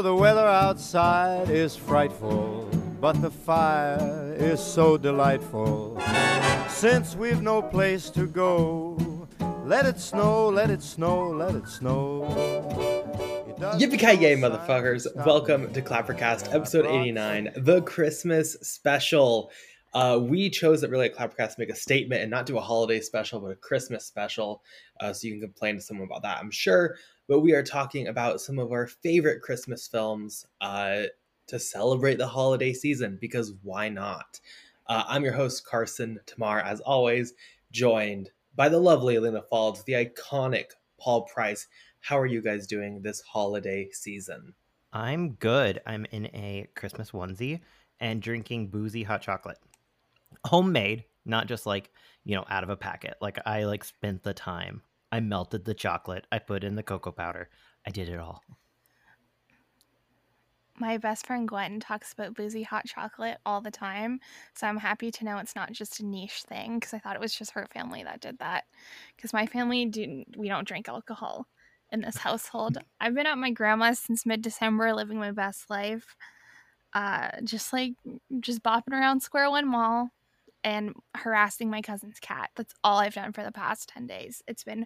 Oh, the weather outside is frightful, but the fire is so delightful. Since we've no place to go, let it snow, let it snow, let it snow. Yippee-ki-yay, motherfuckers. Welcome to Clappercast, episode 89, the Christmas special. We chose that really at Clappercast to make a statement and not do a holiday special, but a Christmas special, so you can complain to someone about that, I'm sure. But we are talking about some of our favorite Christmas films to celebrate the holiday season, because why not? I'm your host, Carson Tamar, as always, joined by the lovely Lena Faulds, the iconic Paul Price. How are you guys doing this holiday season? I'm good. I'm in a Christmas onesie and drinking boozy hot chocolate. Homemade, not just like, you know, out of a packet. Like, I like spent the time. I melted the chocolate. I put in the cocoa powder. I did it all. My best friend Gwen talks about boozy hot chocolate all the time, so I'm happy to know it's not just a niche thing, because I thought it was just her family that did that. Because my family we don't drink alcohol in this household. I've been at my grandma's since mid-December, living my best life. Just bopping around Square One Mall and harassing my cousin's cat. That's all I've done for the past 10 days. It's been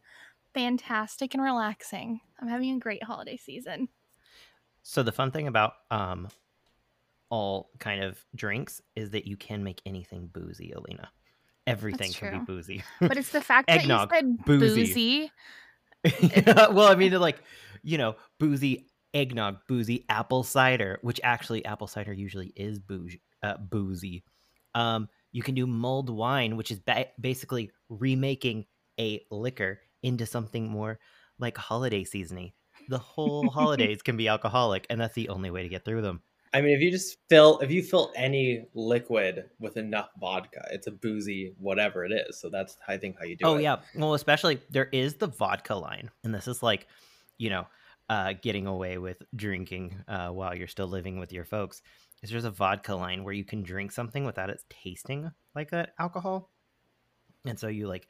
fantastic and relaxing. I'm having a great holiday season. So the fun thing about all kind of drinks is that you can make anything boozy, Alina. Everything can be boozy. But it's the fact that you said boozy. Well, I mean, like, you know, boozy eggnog, boozy apple cider, which actually apple cider usually is boozy. You can do mulled wine, which is basically remaking a liquor into something more like holiday seasoning. The whole holidays can be alcoholic, and that's the only way to get through them. I mean, if you fill any liquid with enough vodka, it's a boozy whatever it is. So that's, I think, how you do it. Oh, yeah. Well, especially there is the vodka line, and this is like, you know, getting away with drinking while you're still living with your folks. Is there's a vodka line where you can drink something without it tasting like an alcohol, and so you like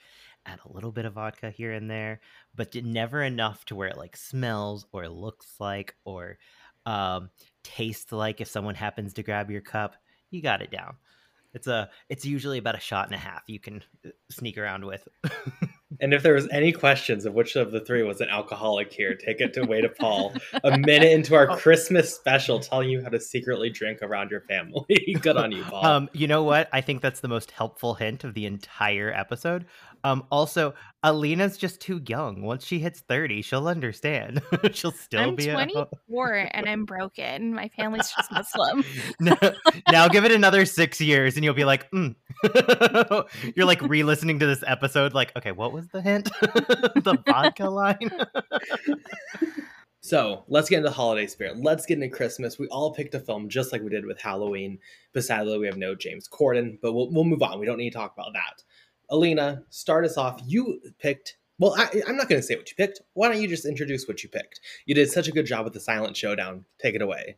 add a little bit of vodka here and there, but never enough to where it like smells or looks like or tastes like. If someone happens to grab your cup, you got it down. It's usually about a shot and a half you can sneak around with. And if there was any questions of which of the three was an alcoholic here, take it away to Paul. A minute into our Christmas special, telling you how to secretly drink around your family. Good on you, Paul. You know what? I think that's the most helpful hint of the entire episode. Also, Alina's just too young. Once she hits 30, she'll understand. She'll still be. I'm 24 and I'm broken. My family's just Muslim. Now give it another 6 years, and you'll be like, You're like re-listening to this episode, like, okay, what was the hint? The vodka line. So let's get into the holiday spirit. Let's get into Christmas. We all picked a film just like we did with Halloween. But sadly, we have no James Corden. But we'll move on. We don't need to talk about that. Alina, start us off. You picked... Well, I'm not going to say what you picked. Why don't you just introduce what you picked? You did such a good job with the silent showdown. Take it away.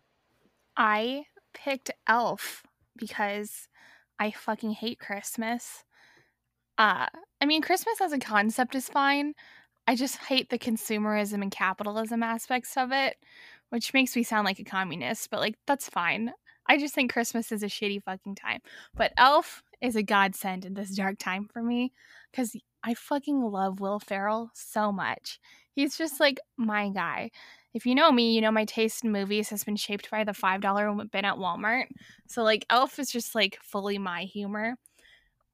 I picked Elf because I fucking hate Christmas. I mean, Christmas as a concept is fine. I just hate the consumerism and capitalism aspects of it, which makes me sound like a communist, but like, that's fine. I just think Christmas is a shitty fucking time. But Elf is a godsend in this dark time for me, because I fucking love Will Ferrell so much. He's just like my guy. If you know me, you know my taste in movies has been shaped by the $5 bin at Walmart. So like, Elf is just like fully my humor.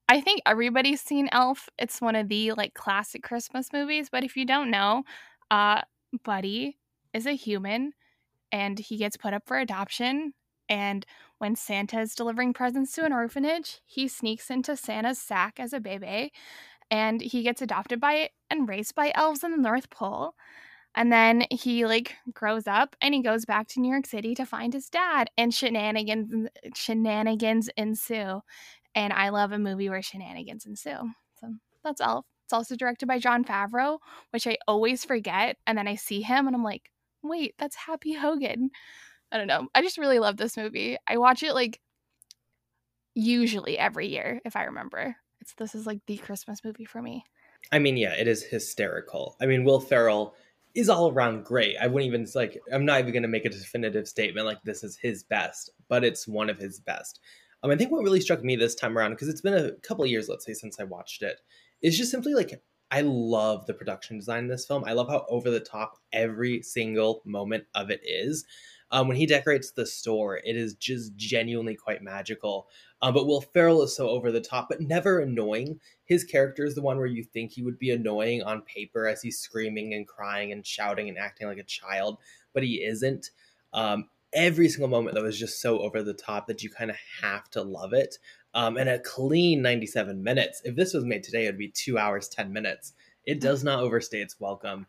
I think everybody's seen Elf. It's one of the like classic Christmas movies. But if you don't know, Buddy is a human and he gets put up for adoption. And when Santa is delivering presents to an orphanage, he sneaks into Santa's sack as a baby, and he gets adopted by and raised by elves in the North Pole. And then he like grows up and he goes back to New York City to find his dad, and shenanigans ensue. And I love a movie where shenanigans ensue. So that's Elf. It's also directed by Jon Favreau, which I always forget. And then I see him and I'm like, wait, that's Happy Hogan. I don't know. I just really love this movie. I watch it like usually every year if I remember. This is like the Christmas movie for me. I mean, yeah, it is hysterical. I mean, Will Ferrell is all around great. I wouldn't even like, I'm not even going to make a definitive statement like this is his best, but it's one of his best. I think what really struck me this time around, because it's been a couple of years, let's say, since I watched it, is just simply like, I love the production design in this film. I love how over the top every single moment of it is. When he decorates the store, it is just genuinely quite magical. But Will Ferrell is so over the top, but never annoying. His character is the one where you think he would be annoying on paper as he's screaming and crying and shouting and acting like a child, but he isn't. Every single moment that was just so over the top that you kind of have to love it. And a clean 97 minutes. If this was made today, it would be 2 hours, 10 minutes. It does not overstay its welcome.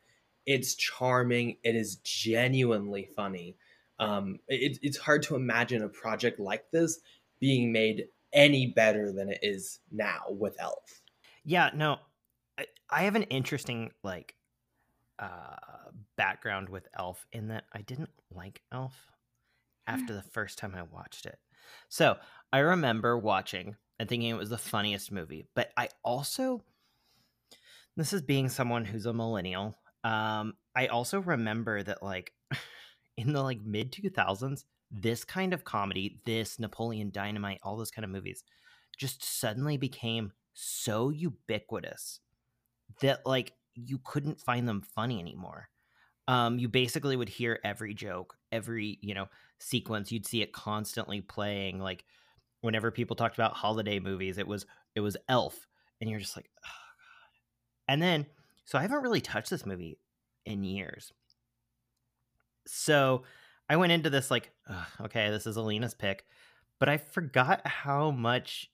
It's charming. It is genuinely funny. It's hard to imagine a project like this being made any better than it is now with Elf. Yeah, no, I have an interesting background with Elf in that I didn't like Elf after the first time I watched it. So I remember watching and thinking it was the funniest movie, but I also, this is being someone who's a millennial. I also remember that in the mid 2000s, this kind of comedy, this Napoleon Dynamite, all those kind of movies just suddenly became so ubiquitous that you couldn't find them funny anymore. You basically would hear every joke, every, sequence. You'd see it constantly playing. Whenever people talked about holiday movies, it was Elf. And you're just like, oh, God. And then, so I haven't really touched this movie in years. So I went into this okay, this is Alina's pick, but I forgot how much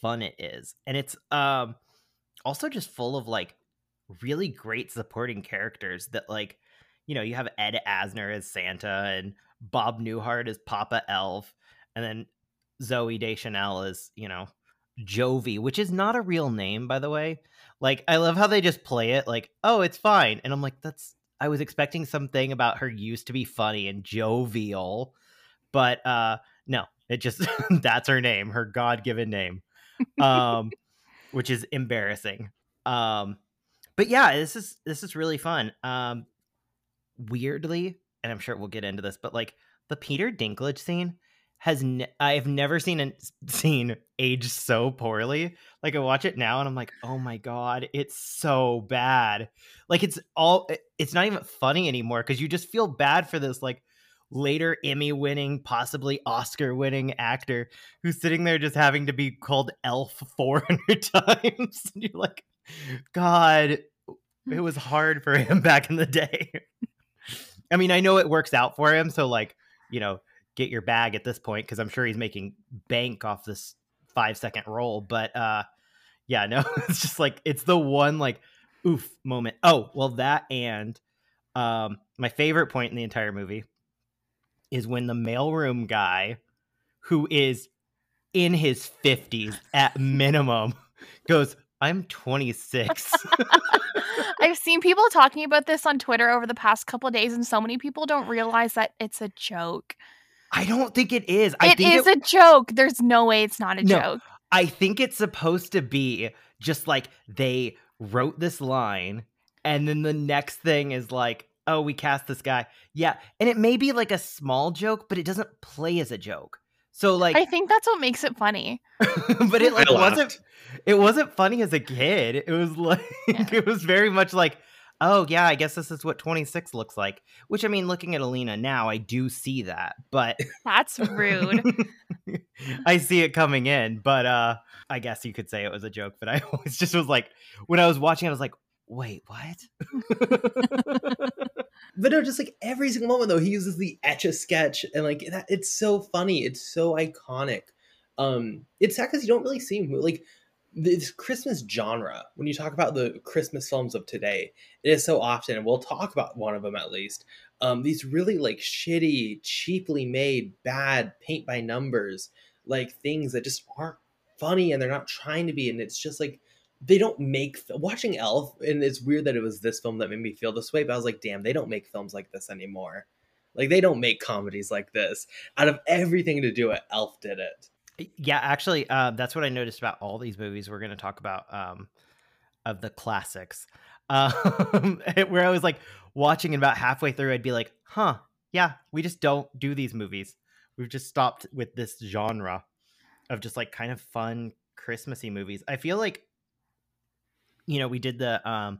fun it is. And it's also just full of really great supporting characters that you have Ed Asner as Santa and Bob Newhart as Papa Elf. And then Zoe Deschanel is, Jovi, which is not a real name, by the way. I love how they just play it oh, it's fine. And I'm like, I was expecting something about her used to be funny and jovial, but no, it just, that's her name, her God-given name, which is embarrassing. But yeah, this is really fun. Weirdly, and I'm sure we'll get into this, but the Peter Dinklage scene has, I've never seen a scene age so poorly. I watch it now and I'm like, oh my God, it's so bad. It's not even funny anymore because you just feel bad for this later Emmy winning, possibly Oscar winning actor who's sitting there just having to be called Elf 400 times. And you're like, God, it was hard for him back in the day. I mean, I know it works out for him. So get your bag at this point, because I'm sure he's making bank off this 5-second roll. But yeah, no, it's just it's the one oof moment. Oh, well, that and my favorite point in the entire movie is when the mailroom guy, who is in his 50s at minimum, goes, I'm 26. I've seen people talking about this on Twitter over the past couple of days, and so many people don't realize that it's a joke. I don't think it is. I think it is a joke. There's no way it's not a joke. I think it's supposed to be just they wrote this line and then the next thing is oh, we cast this guy. Yeah. And it may be a small joke, but it doesn't play as a joke. So I think that's what makes it funny. But it wasn't funny as a kid. It was it was very much oh, yeah, I guess this is what 26 looks like, which, looking at Alina now, I do see that, but... That's rude. I see it coming in, but I guess you could say it was a joke, but I always just was when I was watching, I was wait, what? But no, just every single moment, though, he uses the Etch-a-Sketch, and that, it's so funny. It's so iconic. It's sad because you don't really see... this Christmas genre, when you talk about the Christmas films of today, it is so often, and we'll talk about one of them at least, these really shitty, cheaply made, bad, paint by numbers, things that just aren't funny and they're not trying to be. And it's just they don't make, watching Elf, and it's weird that it was this film that made me feel this way, but I was damn, they don't make films like this anymore. They don't make comedies like this. Out of everything to do it, Elf did it. Yeah, actually, that's what I noticed about all these movies we're going to talk about, of the classics, where I was watching, and about halfway through, I'd be like, huh, yeah, we just don't do these movies. We've just stopped with this genre of just like kind of fun Christmassy movies. I feel like, you know, we did the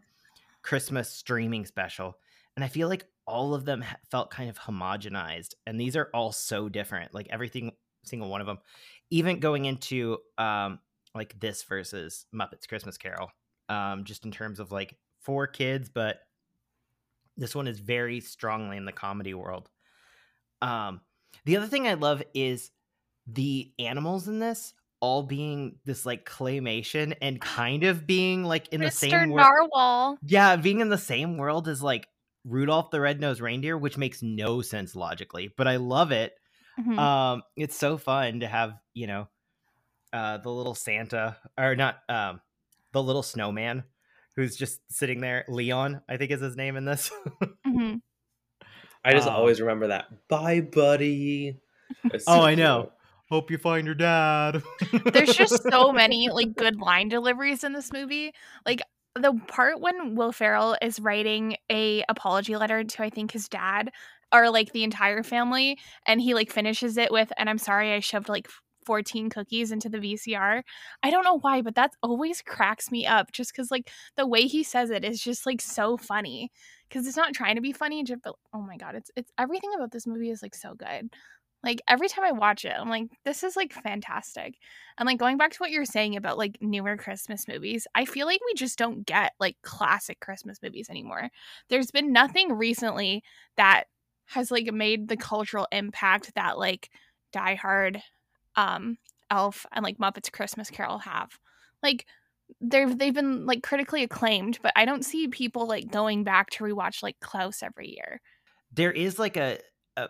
Christmas streaming special, and I feel like all of them felt kind of homogenized, and these are all so different. Like everything, single one of them, even going into like this versus Muppets Christmas Carol, just in terms of like for kids, but this one is very strongly in the comedy world. The other thing I love is the animals in this all being this like claymation and kind of being like in the same world. Mr. Narwhal. Yeah, being in the same world as like Rudolph the Red-Nosed Reindeer, which makes no sense logically, but I love it. Mm-hmm. It's so fun to have, you know, the little Santa, or not, the little snowman who's just sitting there. Leon, I think, is his name in this. Mm-hmm. I just always remember that. Bye, buddy. Oh, I know. Hope you find your dad. There's just so many like good line deliveries in this movie. Like the part when Will Ferrell is writing a apology letter to, I think, his dad, or like the entire family, and he like finishes it with, and I'm sorry I shoved like 14 cookies into the VCR. I don't know why, but that always cracks me up, just because like the way he says it is just like so funny, because it's not trying to be funny, but oh my god, it's everything about this movie is like so good. Like every time I watch it, I'm like, this is like fantastic. And like going back to what you're saying about like newer Christmas movies, I feel like we just don't get like classic Christmas movies anymore. There's been nothing recently that has like made the cultural impact that like Die Hard, Elf, and like Muppets Christmas Carol have. Like they've been like critically acclaimed, but I don't see people like going back to rewatch like Klaus every year. There is like a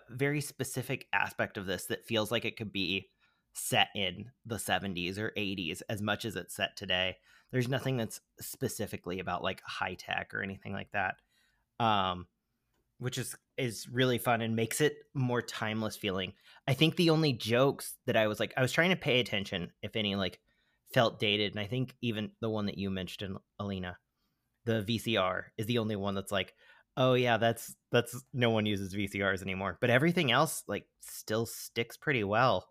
very specific aspect of this that feels like it could be set in the 70s or 80s as much as it's set today. There's nothing that's specifically about like high tech or anything like that, which is really fun and makes it more timeless feeling. I think the only jokes that I was trying to pay attention, if any, like felt dated. And I think even the one that you mentioned, Alina, the VCR is the only one that's like, oh yeah, that's no one uses VCRs anymore. But everything else like still sticks pretty well,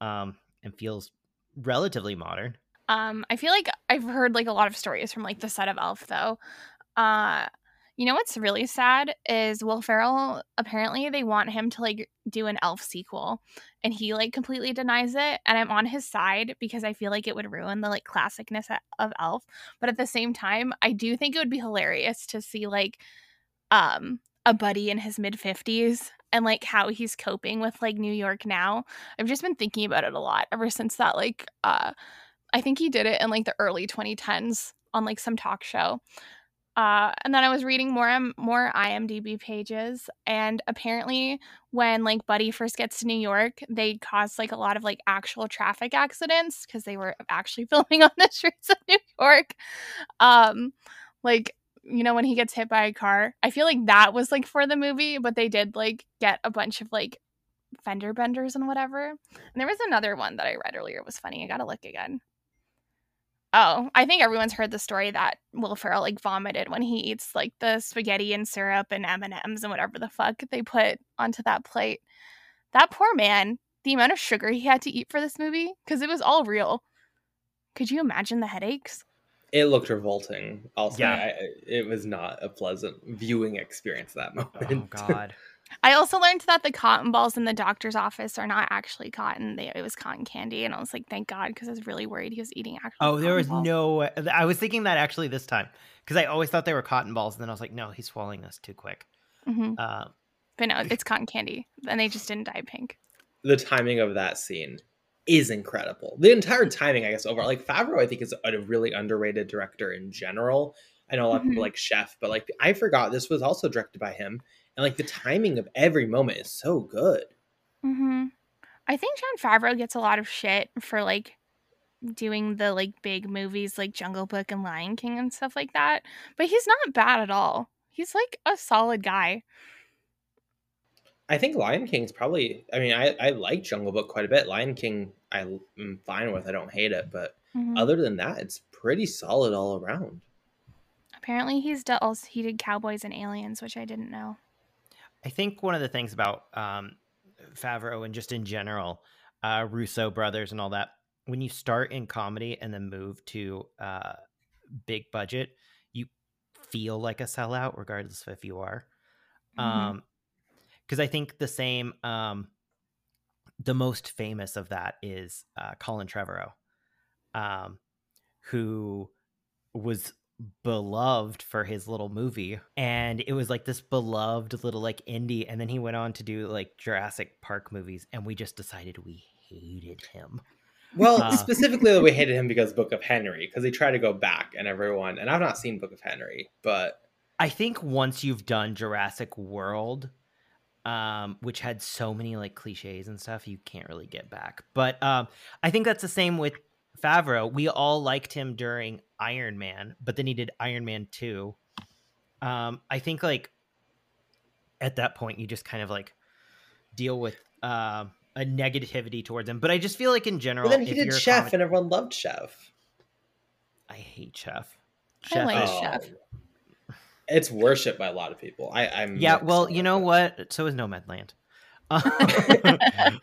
and feels relatively modern. I feel like I've heard like a lot of stories from like the set of Elf though. You know what's really sad is Will Ferrell, apparently they want him to like do an Elf sequel, and he like completely denies it, and I'm on his side because I feel like it would ruin the like classicness of Elf, but at the same time I do think it would be hilarious to see like a buddy in his mid-50s and like how he's coping with like New York now. I've just been thinking about it a lot ever since that like I think he did it in like the early 2010s on like some talk show. And then I was reading more IMDb pages, and apparently when like Buddy first gets to New York, they caused like a lot of like actual traffic accidents because they were actually filming on the streets of New York. Like, you know, when he gets hit by a car, I feel like that was like for the movie, but they did like get a bunch of like fender benders and whatever. And there was another one that I read earlier. It was funny. I gotta look again. Oh, I think everyone's heard the story that Will Ferrell like vomited when he eats like the spaghetti and syrup and M&Ms and whatever the fuck they put onto that plate. That poor man, the amount of sugar he had to eat for this movie, because it was all real. Could you imagine the headaches? It looked revolting. Also, yeah. It was not a pleasant viewing experience that moment. Oh, God. I also learned that the cotton balls in the doctor's office are not actually cotton. It was cotton candy. And I was like, thank God, because I was really worried he was eating actual cotton balls. Oh, there was no... I was thinking that actually this time, because I always thought they were cotton balls. And then I was like, no, he's swallowing this too quick. Mm-hmm. But no, it's cotton candy. And they just didn't dye pink. The timing of that scene is incredible. The entire timing, I guess, overall. Like, Favreau, I think, is a really underrated director in general. I know a lot of people like Chef, but like I forgot this was also directed by him. And like the timing of every moment is so good. Mm-hmm. I think Jon Favreau gets a lot of shit for like doing the like big movies like Jungle Book and Lion King and stuff like that. But he's not bad at all. He's like a solid guy. I think Lion King's probably... I mean, I like Jungle Book quite a bit. Lion King I'm fine with. I don't hate it. But other than that, it's pretty solid all around. Apparently he's also he did Cowboys and Aliens, which I didn't know. I think one of the things about Favreau and just in general, Russo brothers and all that, when you start in comedy and then move to big budget, you feel like a sellout regardless of if you are. Because I think the same, the most famous of that is Colin Trevorrow, who was beloved for his little movie, and it was like this beloved little like indie, and then he went on to do like Jurassic Park movies, and we just decided we hated him. Well, specifically we hated him because Book of Henry, because he tried to go back, and everyone, and I've not seen Book of Henry, but I think once you've done Jurassic World, which had so many like cliches and stuff, you can't really get back. But I think that's the same with Favreau. We all liked him during Iron Man, but then he did Iron Man 2. I think like at that point you just kind of like deal with a negativity towards him. But I just feel like in general, well, then he did Chef and everyone loved Chef. I hate Chef. I like Chef. It's worshipped by a lot of people. I'm yeah. Well, you know what? So is Nomadland.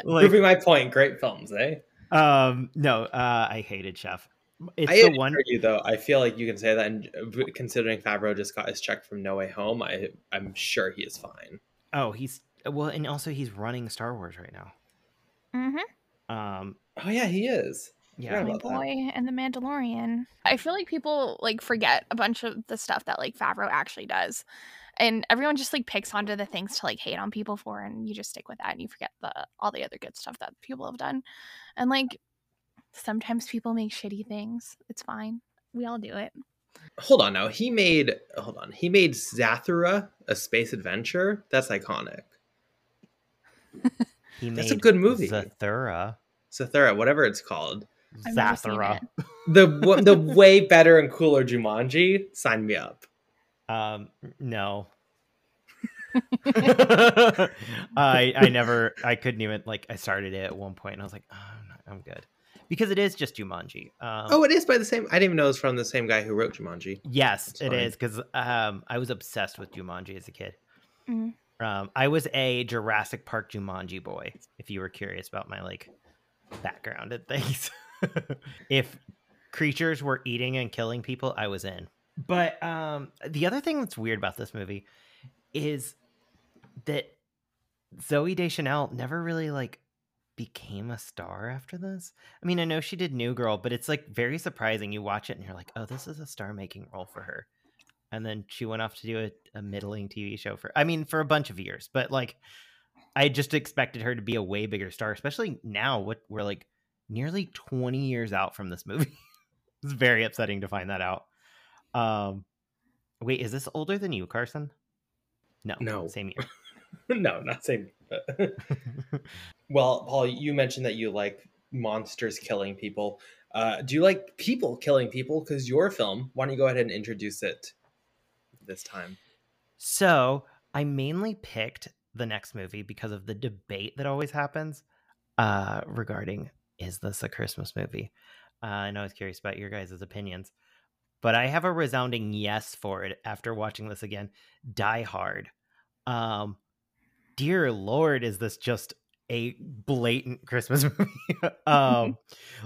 Like, proving my point. Great films, eh? No, I hated Chef. It's I the one for you though. I feel like you can say that, and considering Favreau just got his check from No Way Home, I'm sure he is fine. Oh, he's well, and also he's running Star Wars right now. Mm-hmm. Oh yeah, he is. Yeah, Tommy Boy and The Mandalorian. I feel like people like forget a bunch of the stuff that like Favreau actually does, and everyone just like picks onto the things to like hate on people for, and you just stick with that and you forget all the other good stuff that people have done. And like sometimes people make shitty things. It's fine. We all do it. Hold on now. He made Zathura, A Space Adventure. That's iconic. That's a good movie. Zathura, whatever it's called. Zathura. The way better and cooler Jumanji. Sign me up. No. I couldn't even like, I started it at one point and I was like, oh, I'm good. Because it is just Jumanji. It is by the same, I didn't even know it was from the same guy who wrote Jumanji. Yes, that's it funny. Is because I was obsessed with Jumanji as a kid. Mm. I was a Jurassic Park Jumanji boy, if you were curious about my like background and things. If creatures were eating and killing people, I was in. But the other thing that's weird about this movie is that Zooey Deschanel never really like became a star after this. I mean, I know she did New Girl, but it's like very surprising. You watch it and you're like, oh, this is a star-making role for her. And then she went off to do a middling TV show for a bunch of years. But like, I just expected her to be a way bigger star, especially now. What we're like nearly 20 years out from this movie. It's very upsetting to find that out. Wait, is this older than you, Carson? No. Same year. No, not same year. Well, Paul, you mentioned that you like monsters killing people. Do you like people killing people? Because your film, why don't you go ahead and introduce it this time? So I mainly picked the next movie because of the debate that always happens regarding, is this a Christmas movie? And I was curious about your guys' opinions. But I have a resounding yes for it after watching this again. Die Hard. Dear Lord, is this just a blatant Christmas movie?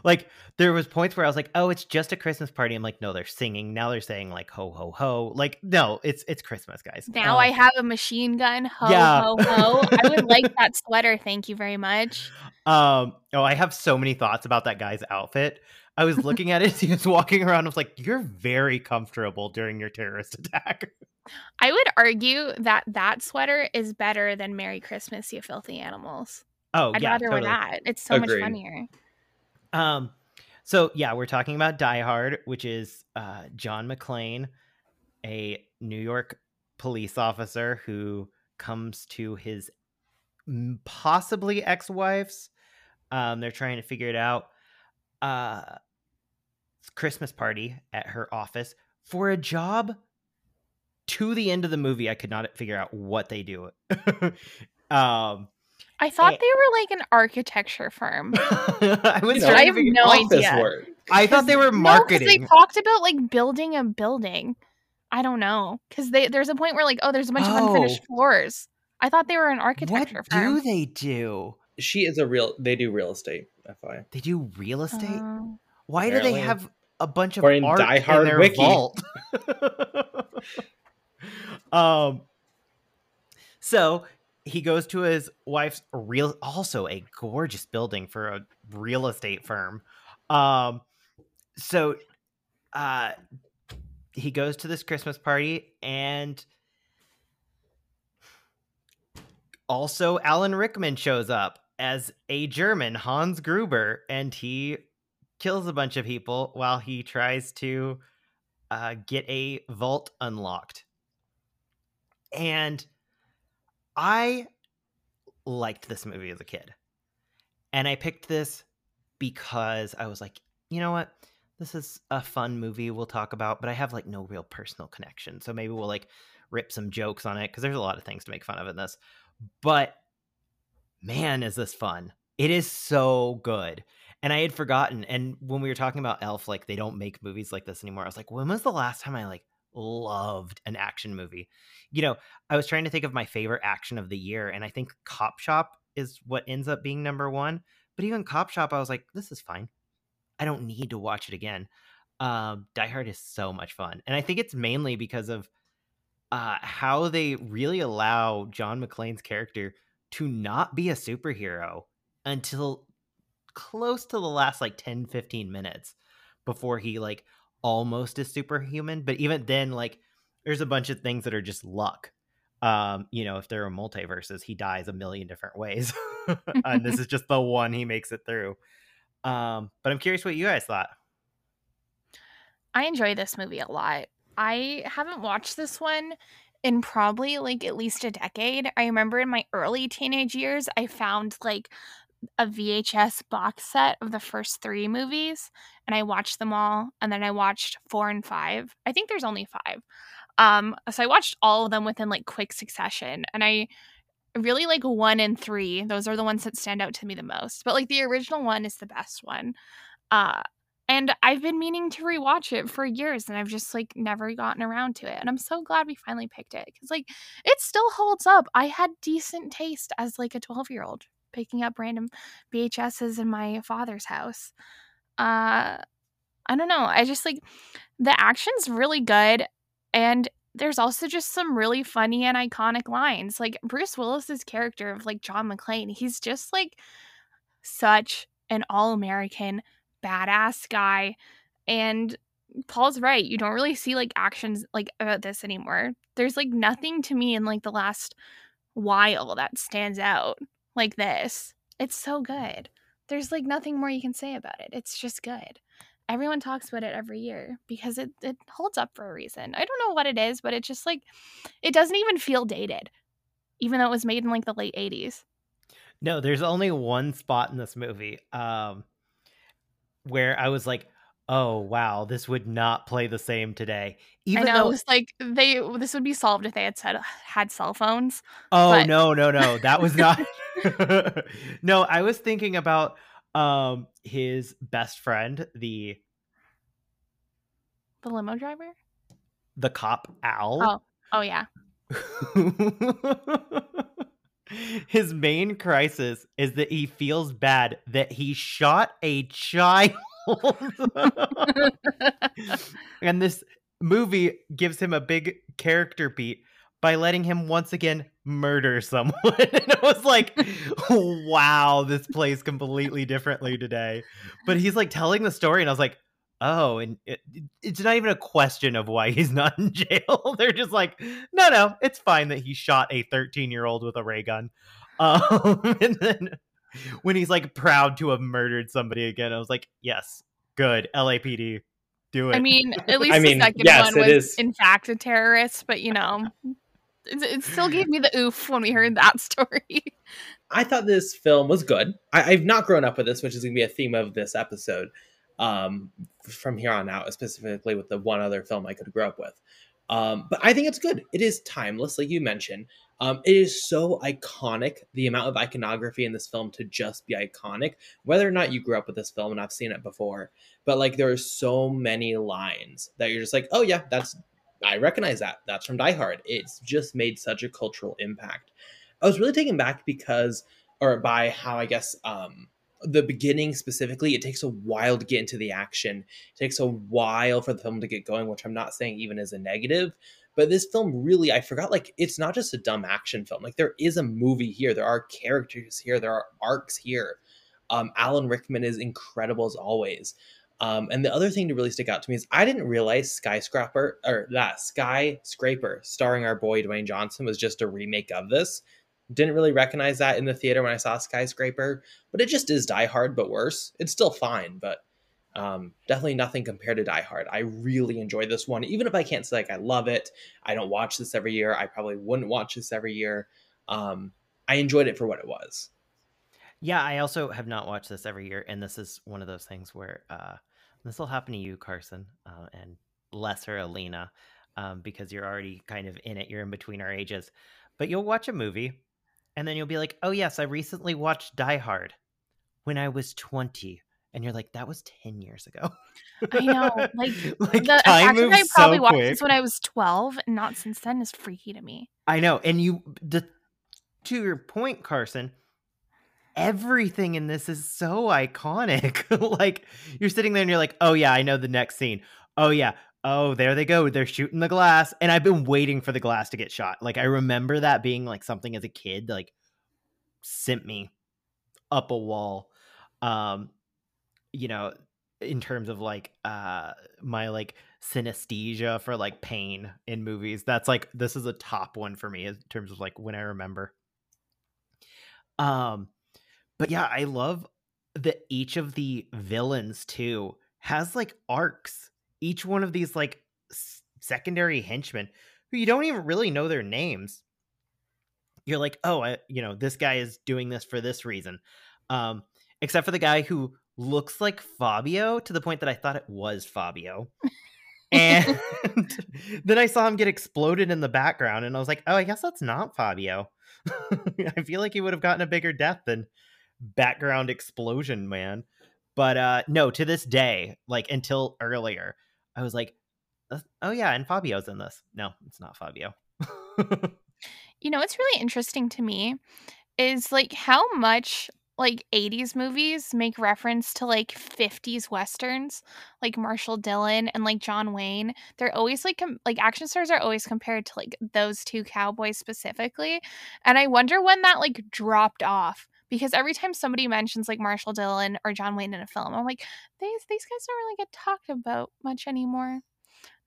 Like, there was points where I was like, oh, it's just a Christmas party. I'm like, no, they're singing. Now they're saying, like, ho, ho, ho. Like, no, it's Christmas, guys. Now I have a machine gun. Ho, yeah. Ho, ho. I would like that sweater. Thank you very much. I have so many thoughts about that guy's outfit. I was looking at it as he was walking around. I was like, you're very comfortable during your terrorist attack. I would argue that that sweater is better than Merry Christmas, You Filthy Animals. Oh, I'd rather totally wear that. It's so Agreed. Much funnier. So, yeah, we're talking about Die Hard, which is John McClane, a New York police officer who comes to his possibly ex-wife's. They're trying to figure it out. Christmas party at her office for a job. To the end of the movie, I could not figure out what they do. I thought they were like an architecture firm. I have no idea. I thought they were marketing. No, they talked about like building a building. I don't know, because there's a point where like, oh, there's a bunch of unfinished floors. I thought they were an architecture firm. What do they do? They do real estate. FYI. They do real estate. Why apparently. Do they have a bunch of art Die Hard in their Wiki. Vault? So he goes to his wife's also a gorgeous building for a real estate firm. So he goes to this Christmas party, and also Alan Rickman shows up as a German, Hans Gruber, and he kills a bunch of people while he tries to get a vault unlocked. And I liked this movie as a kid. And I picked this because I was like, you know what? This is a fun movie we'll talk about, but I have like no real personal connection. So maybe we'll like rip some jokes on it, because there's a lot of things to make fun of in this. But man, is this fun. It is so good. And I had forgotten. And when we were talking about Elf, like, they don't make movies like this anymore. I was like, when was the last time I like loved an action movie? You know, I was trying to think of my favorite action of the year. And I think Cop Shop is what ends up being number one. But even Cop Shop, I was like, this is fine. I don't need to watch it again. Die Hard is so much fun. And I think it's mainly because of how they really allow John McClane's character to not be a superhero until close to the last like 10-15 minutes before he like almost is superhuman. But even then, like, there's a bunch of things that are just luck. You know, if there are multiverses, he dies a million different ways. And this is just the one he makes it through. But I'm curious what you guys thought. I enjoy this movie a lot. I haven't watched this one in probably like at least a decade. I remember in my early teenage years, I found like a VHS box set of the first three movies, and I watched them all. And then I watched 4 and 5. I think there's only 5. So I watched all of them within like quick succession, and I really like 1 and 3. Those are the ones that stand out to me the most, but like the original one is the best one. And I've been meaning to rewatch it for years, and I've just like never gotten around to it. And I'm so glad we finally picked it, because like it still holds up. I had decent taste as like a 12-year-old picking up random VHSs in my father's house. I don't know. I just like the action's really good, and there's also just some really funny and iconic lines. Like Bruce Willis's character of like John McClane, he's just like such an all-American badass guy. And Paul's right, you don't really see like actions like about this anymore. There's like nothing to me in like the last while that stands out like this. It's so good. There's like nothing more you can say about it. It's just good. Everyone talks about it every year because it holds up for a reason. I don't know what it is, but it just like, it doesn't even feel dated, even though it was made in like the late 80s. No, there's only one spot in this movie where I was like, oh, wow, this would not play the same today. Even I know, though it was like, this would be solved if they had cell phones. Oh, but... no. That was not. No, I was thinking about his best friend, the limo driver, the cop Al. Oh yeah. His main crisis is that he feels bad that he shot a child. And this movie gives him a big character beat by letting him once again murder someone. And I was like, wow, this plays completely differently today. But he's like telling the story, and I was like, oh, and it's not even a question of why he's not in jail. They're just like, no, it's fine that he shot a 13-year-old with a ray gun. And then when he's like proud to have murdered somebody again, I was like, yes, good, LAPD, do it. I mean, at least the second one was in fact a terrorist, but you know. It still gave me the oof when we heard that story. I thought this film was good. I've not grown up with this, which is going to be a theme of this episode from here on out, specifically with the one other film I could grow up with. But I think it's good. It is timeless, like you mentioned. It is so iconic. The amount of iconography in this film to just be iconic, whether or not you grew up with this film, and I've seen it before, but like there are so many lines that you're just like, oh yeah, that's I recognize that. That's from Die Hard. It's just made such a cultural impact. I was really taken back by how, I guess, the beginning specifically, it takes a while to get into the action. It takes a while for the film to get going, which I'm not saying even as a negative. But this film really, I forgot, like, it's not just a dumb action film. Like, there is a movie here. There are characters here. There are arcs here. Alan Rickman is incredible as always. And the other thing to really stick out to me is I didn't realize Skyscraper starring our boy Dwayne Johnson was just a remake of this. Didn't really recognize that in the theater when I saw Skyscraper, but it just is Die Hard, but worse. It's still fine, but definitely nothing compared to Die Hard. I really enjoyed this one, even if I can't say like I love it. I don't watch this every year. I probably wouldn't watch this every year. I enjoyed it for what it was. Yeah, I also have not watched this every year, and this is one of those things where this will happen to you, Carson, and lesser Alina, because you're already kind of in it. You're in between our ages, but you'll watch a movie. And then you'll be like, oh, yes, I recently watched Die Hard when I was 20. And you're like, that was 10 years ago. I know. Like the time moves I probably so watched quick. This when I was 12. Not since then is freaky to me. I know. And to your point, Carson, everything in this is so iconic. Like, you're sitting there and you're like, oh, yeah, I know the next scene. Oh, yeah. Oh, there they go. They're shooting the glass. And I've been waiting for the glass to get shot. Like, I remember that being like something as a kid, like, sent me up a wall, you know, in terms of like my like synesthesia for like pain in movies. That's like, this is a top one for me in terms of like when I remember. But yeah, I love that each of the villains too has like arcs. Each one of these like secondary henchmen who you don't even really know their names. You're like, oh, this guy is doing this for this reason. Except for the guy who looks like Fabio to the point that I thought it was Fabio. And then I saw him get exploded in the background and I was like, oh, I guess that's not Fabio. I feel like he would have gotten a bigger death than background explosion, man. But no, to this day, like until earlier, I was like, oh, yeah, and Fabio's in this. No, it's not Fabio. You know, it's really interesting to me is like how much like 80s movies make reference to like 50s Westerns, like Marshall Dillon and like John Wayne. They're always like action stars are always compared to like those two cowboys specifically. And I wonder when that like dropped off. Because every time somebody mentions like Marshall Dillon or John Wayne in a film, I'm like, these guys don't really get talked about much anymore.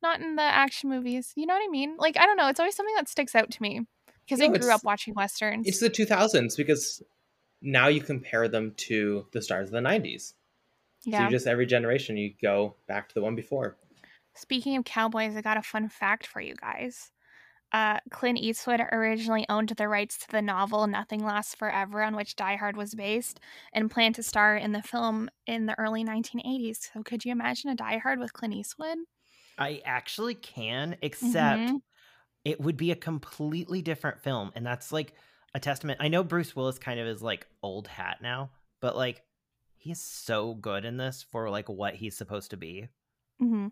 Not in the action movies. You know what I mean? Like, I don't know. It's always something that sticks out to me because I grew up watching Westerns. It's the 2000s because now you compare them to the stars of the 90s. Yeah. So you just every generation, you go back to the one before. Speaking of cowboys, I got a fun fact for you guys. Clint Eastwood originally owned the rights to the novel Nothing Lasts Forever, on which Die Hard was based, and planned to star in the film in the early 1980s. So could you imagine a Die Hard with Clint Eastwood? I actually can, except it would be a completely different film. And that's like a testament. I know Bruce Willis kind of is like old hat now, but like he's so good in this for like what he's supposed to be. Mm-hmm.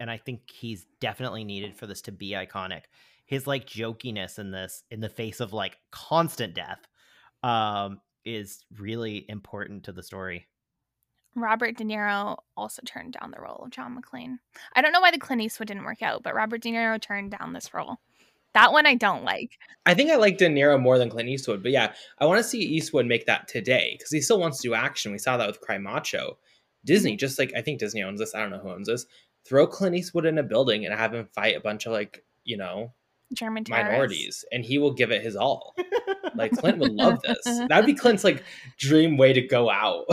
And I think he's definitely needed for this to be iconic. His like jokiness in this, in the face of like constant death, is really important to the story. Robert De Niro also turned down the role of John McClane. I don't know why the Clint Eastwood didn't work out, but Robert De Niro turned down this role. That one I don't like. I think I like De Niro more than Clint Eastwood, but yeah, I want to see Eastwood make that today because he still wants to do action. We saw that with Cry Macho. Disney, just like I think Disney owns this. I don't know who owns this. Throw Clint Eastwood in a building and have him fight a bunch of like, you know, German minorities, and he will give it his all. Like Clint would love this. That would be Clint's like dream way to go out.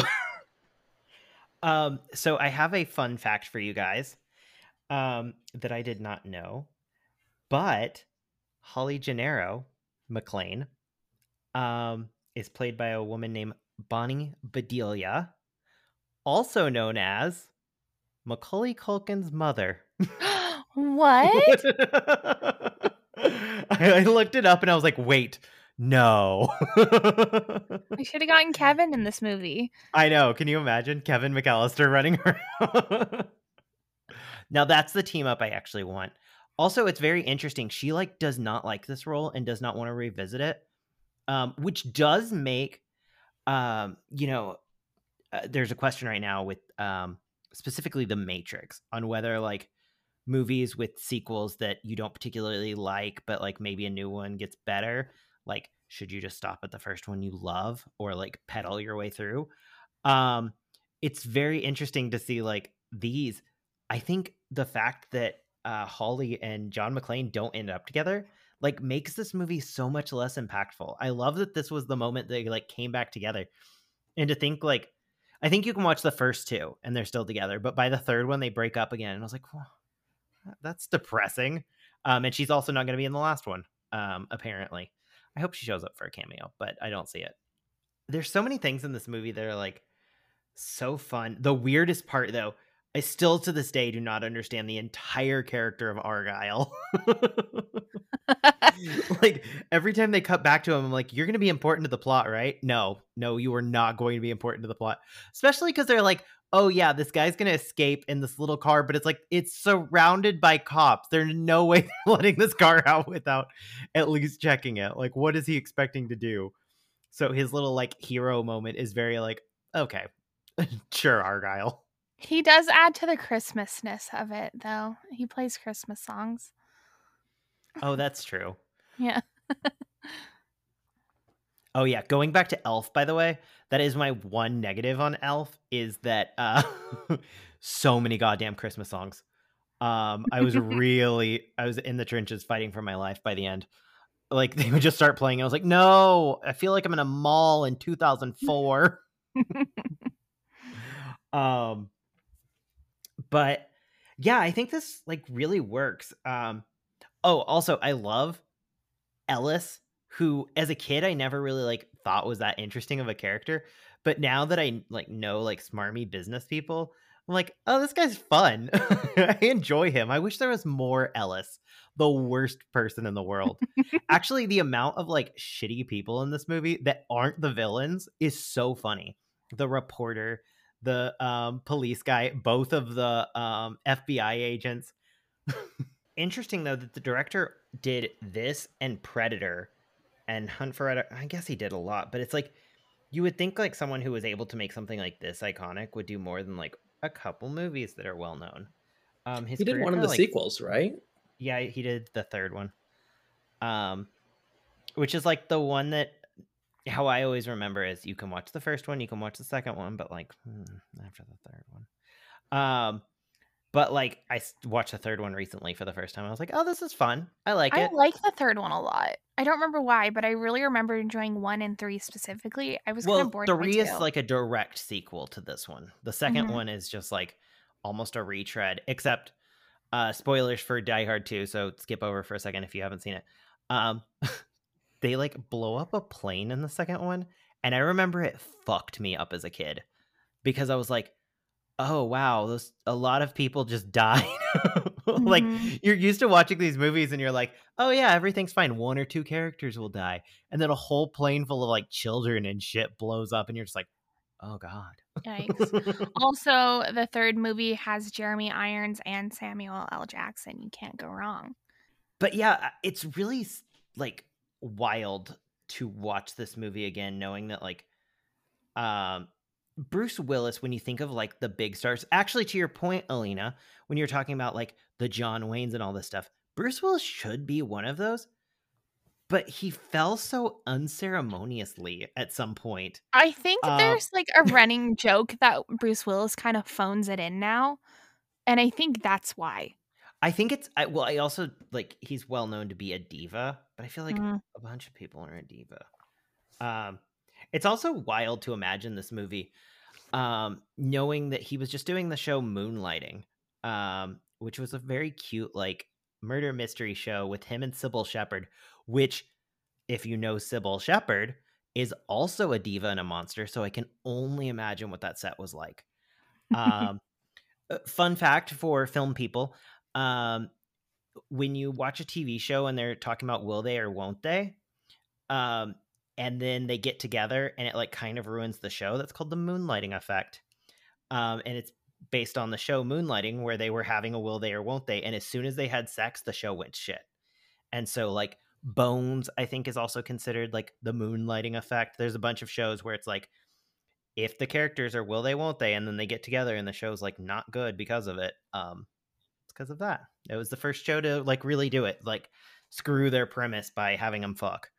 So I have a fun fact for you guys that I did not know, but Holly Gennaro McClane is played by a woman named Bonnie Bedelia, also known as Macaulay Culkin's mother. What? I looked it up and I was like, wait, no. We should have gotten Kevin in this movie. I know. Can you imagine Kevin McAllister running around? Now that's the team up I actually want. Also, it's very interesting. She like does not like this role and does not want to revisit it, which does make, there's a question right now with specifically The Matrix on whether like movies with sequels that you don't particularly like, but like maybe a new one gets better. Like, should you just stop at the first one you love or like pedal your way through? It's very interesting to see like these. I think the fact that Holly and John McClane don't end up together like makes this movie so much less impactful. I love that this was the moment they like came back together, and to think like, I think you can watch the first two and they're still together, but by the third one they break up again. And I was like, whoa, that's depressing. And she's also not going to be in the last one. Apparently, I hope she shows up for a cameo, but I don't see it. There's so many things in this movie that are like so fun. The weirdest part, though, I still to this day do not understand the entire character of Argyle. Like every time they cut back to him, I'm like, you're going to be important to the plot, right? No, you are not going to be important to the plot, especially because they're like, oh yeah, this guy's going to escape in this little car, but it's like, it's surrounded by cops. There's no way letting this car out without at least checking it. Like, what is he expecting to do? So his little like hero moment is very like, okay, sure, Argyle. He does add to the Christmasness of it, though. He plays Christmas songs. Oh, that's true. Yeah. Oh, yeah. Going back to Elf, by the way, that is my one negative on Elf, is that so many goddamn Christmas songs. I was in the trenches fighting for my life by the end. Like, they would just start playing. I was like, no, I feel like I'm in a mall in 2004. But yeah, I think this like really works. Also I love Ellis, who as a kid I never really like thought was that interesting of a character, but now that I like know like smarmy business people, I'm like, oh, this guy's fun. I enjoy him. I wish there was more Ellis, the worst person in the world. Actually, the amount of like shitty people in this movie that aren't the villains is so funny. The reporter, the police guy, both of the FBI agents. Interesting, though, that the director did this and Predator and Hunt for Red. I guess he did a lot, but it's like you would think like someone who was able to make something like this iconic would do more than like a couple movies that are well known. He did one of the sequels, right? Yeah, he did the third one, which is like the one that. How I always remember is you can watch the first one, you can watch the second one, but like after the third one. But like I watched the third one recently for the first time. I was like, oh, this is fun. I like it. I like the third one a lot. I don't remember why, but I really remember enjoying 1 and 3 specifically. I was kind of bored. 3 is like a direct sequel to this one. The second one is just like almost a retread, except spoilers for Die Hard 2. So skip over for a second if you haven't seen it. They like blow up a plane in the second one. And I remember it fucked me up as a kid because I was like, oh, wow, a lot of people just died. Like you're used to watching these movies and you're like, oh, yeah, everything's fine. 1 or 2 characters will die. And then a whole plane full of like children and shit blows up. And you're just like, oh, God. Yikes. Also, the third movie has Jeremy Irons and Samuel L. Jackson. You can't go wrong. But yeah, it's really like wild to watch this movie again, knowing that like Bruce Willis, when you think of like the big stars, actually to your point, Alina, when you're talking about like the John Waynes and all this stuff, Bruce Willis should be one of those, but he fell so unceremoniously at some point. I think there's like a running joke that Bruce Willis kind of phones it in now, and I think that's why. I think it's, I also, like, he's well known to be a diva, but I feel like a bunch of people are a diva. It's also wild to imagine this movie, knowing that he was just doing the show Moonlighting, which was a very cute, like, murder mystery show with him and Sybill Shepherd, which, if you know Sybill Shepherd, is also a diva and a monster, so I can only imagine what that set was like. Fun fact for film people. When you watch a TV show and they're talking about will they or won't they, and then they get together and it like kind of ruins the show, that's called the moonlighting effect. And it's based on the show Moonlighting, where they were having a will they or won't they, and as soon as they had sex, the show went shit. And so like Bones, I think, is also considered like the Moonlighting effect. There's a bunch of shows where it's like, if the characters are will they, won't they, and then they get together and the show's like not good because of it. It's because of that. It was the first show to like really do it, like screw their premise by having them fuck.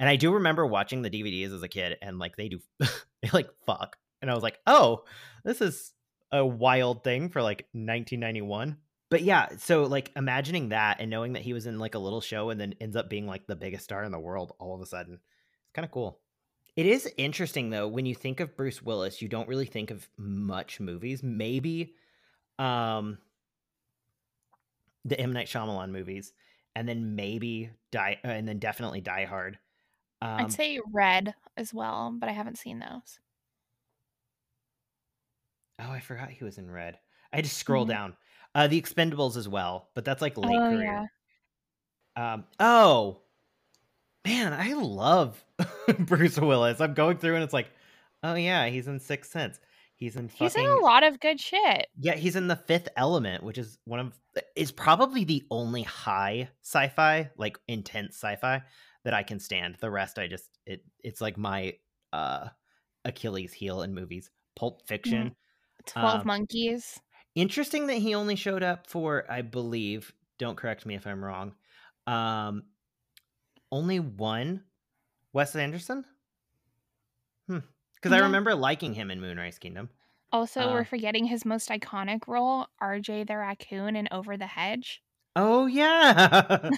And I do remember watching the DVDs as a kid, and like they do they like fuck, and I was like, oh, this is a wild thing for like 1991. But yeah, so like imagining that and knowing that he was in like a little show and then ends up being like the biggest star in the world all of a sudden, it's kind of cool. It is interesting, though, when you think of Bruce Willis, you don't really think of much movies. Maybe the M. Night Shyamalan movies, and then maybe definitely Die Hard. I'd say Red as well, but I haven't seen those. Oh, I forgot he was in Red. I had to scroll down. The Expendables as well, but that's like late career. Yeah. Oh, man, I love Bruce Willis. I'm going through and it's like, oh yeah, he's in Sixth Sense. He's in a lot of good shit. Yeah, he's in The Fifth Element, which is is probably the only high sci-fi, like intense sci-fi, that I can stand. The rest, I just it's like my Achilles heel in movies. Pulp Fiction, 12 Monkeys. Interesting that he only showed up for, I believe, don't correct me if I'm wrong, only one Wes Anderson? Because I remember liking him in Moonrise Kingdom. Also, we're forgetting his most iconic role, RJ the Raccoon in Over the Hedge. Oh, yeah!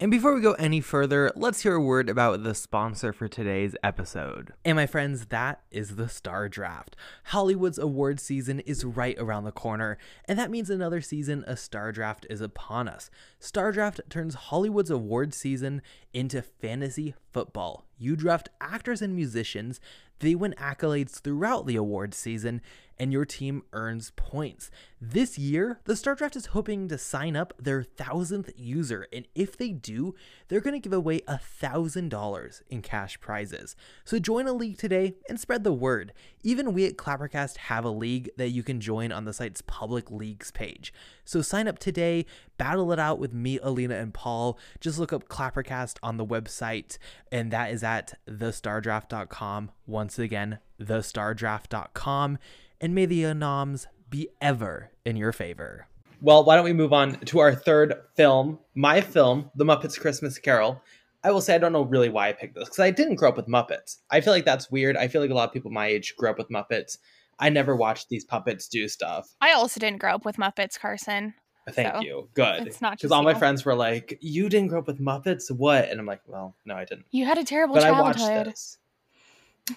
And before we go any further, let's hear a word about the sponsor for today's episode. And my friends, that is the Star Draft. Hollywood's award season is right around the corner, and that means another season of Star Draft is upon us. Star Draft turns Hollywood's award season into fantasy football. You draft actors and musicians, they win accolades throughout the award season, and your team earns points. This year, the Star Draft is hoping to sign up their 1,000th user, and if they do, they're going to give away $1,000 in cash prizes. So join a league today and spread the word. Even we at Clappercast have a league that you can join on the site's public leagues page. So sign up today, battle it out with me, Alina, and Paul. Just look up Clappercast on the website, and that is at thestardraft.com. Once again, thestardraft.com. And may the noms be ever in your favor. Well, why don't we move on to our third film, my film, The Muppets Christmas Carol. I will say I don't know really why I picked this, because I didn't grow up with Muppets. I feel like that's weird. I feel like a lot of people my age grew up with Muppets. I never watched these puppets do stuff. I also didn't grow up with Muppets, Carson. Thank you. Good. It's not just because all my friends were like, you didn't grow up with Muppets? What? And I'm like, well, no, I didn't. You had a terrible childhood. But I watched this.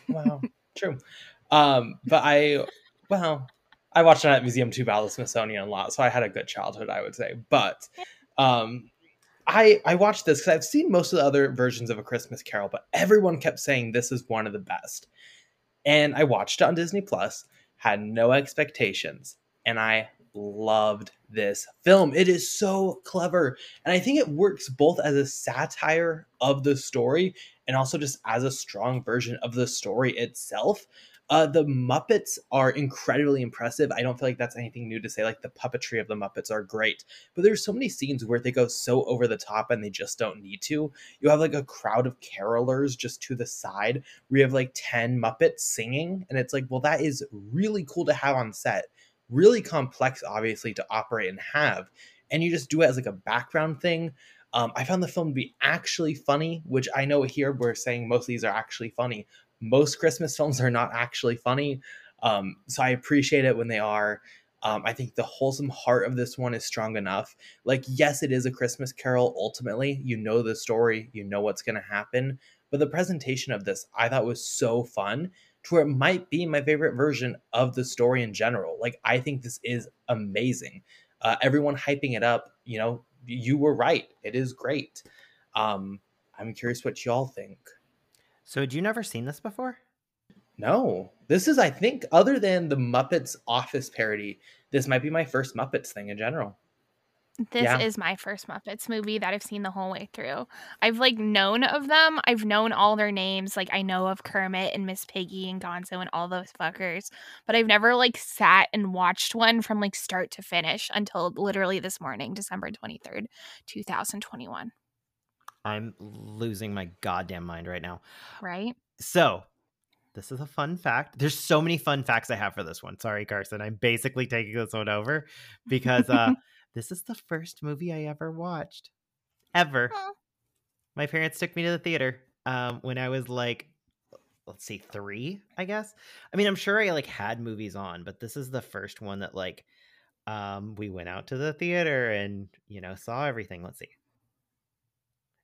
Wow. True. I watched it at Museum 2 by the Smithsonian a lot, so I had a good childhood, I would say. But I watched this because I've seen most of the other versions of A Christmas Carol, but everyone kept saying this is one of the best. And I watched it on Disney Plus, had no expectations, and I loved this film. It is so clever, and I think it works both as a satire of the story and also just as a strong version of the story itself. The Muppets are incredibly impressive. I don't feel like that's anything new to say. Like, the puppetry of the Muppets are great. But there's so many scenes where they go so over the top and they just don't need to. You have, like, a crowd of carolers just to the side where you have, like, 10 Muppets singing. And it's like, well, that is really cool to have on set. Really complex, obviously, to operate and have. And you just do it as, like, a background thing. I found the film to be actually funny, which I know here we're saying most of these are actually funny. Most Christmas films are not actually funny, so I appreciate it when they are. I think the wholesome heart of this one is strong enough. Like, yes, it is A Christmas Carol. Ultimately, you know the story, you know what's going to happen. But the presentation of this, I thought, was so fun to where it might be my favorite version of the story in general. Like, I think this is amazing. Everyone hyping it up, you know, you were right. It is great. I'm curious what y'all think. So had you never seen this before? No. This is, I think, other than the Muppets Office parody, this might be my first Muppets thing in general. This is my first Muppets movie that I've seen the whole way through. I've like known of them. I've known all their names. Like I know of Kermit and Miss Piggy and Gonzo and all those fuckers, but I've never like sat and watched one from like start to finish until literally this morning, December 23rd, 2021. I'm losing my goddamn mind right now. Right? So this is a fun fact. There's so many fun facts I have for this one. Sorry, Carson. I'm basically taking this one over because, this is the first movie I ever watched. Ever. Aww. My parents took me to the theater when I was like, let's see, 3, I guess. I mean, I'm sure I like had movies on, but this is the first one that like we went out to the theater and, you know, saw everything. Let's see.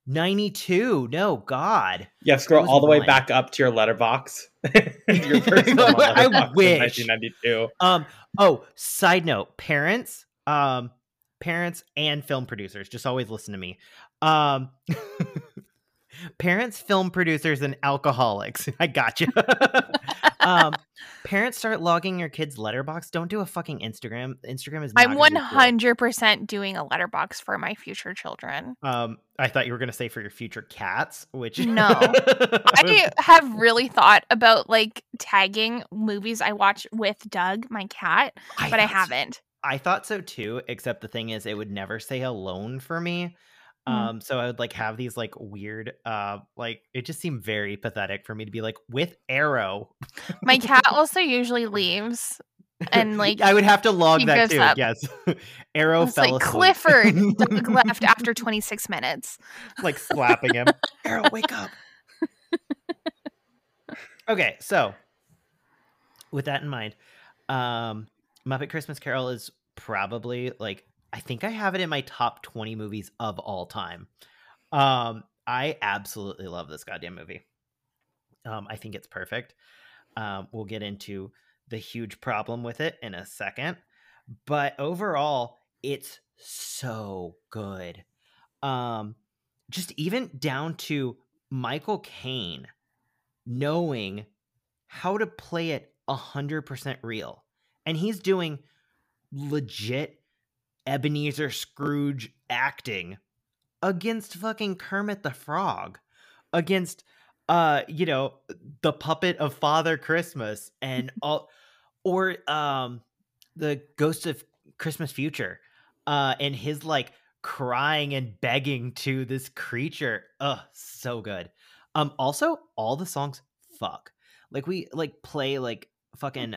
92. No, God. You have to scroll all the way back up to your letterbox. Your personal letterbox. I wish. 1992. Oh, side note. Parents and film producers, just always listen to me. Parents, film producers, and alcoholics. I got you. Parents, start logging your kids' letterbox. Don't do a fucking Instagram. Instagram is. I'm 100% doing a letterbox for my future children. I thought you were going to say for your future cats, which no, I have really thought about like tagging movies I watch with Doug, my cat, but I haven't. I thought so too, except the thing is it would never say alone for me. So I would like have these like weird like it just seemed very pathetic for me to be like with arrow. My cat also usually leaves and like I would have to log that too. Up. Yes. Arrow fell like, asleep. Clifford Doug left after 26 minutes. Like slapping him. Arrow, wake up. Okay, so with that in mind, Muppet Christmas Carol is probably like I think I have it in my top 20 movies of all time. I absolutely love this goddamn movie. I think it's perfect. We'll get into the huge problem with it in a second, but overall, it's so good. Just even down to Michael Caine knowing how to play it 100% real. And he's doing legit Ebenezer Scrooge acting against fucking Kermit the Frog, against, you know, the puppet of Father Christmas and all, or the Ghost of Christmas Future and his like crying and begging to this creature. Ugh, so good. Also, all the songs, fuck. Like we like play like fucking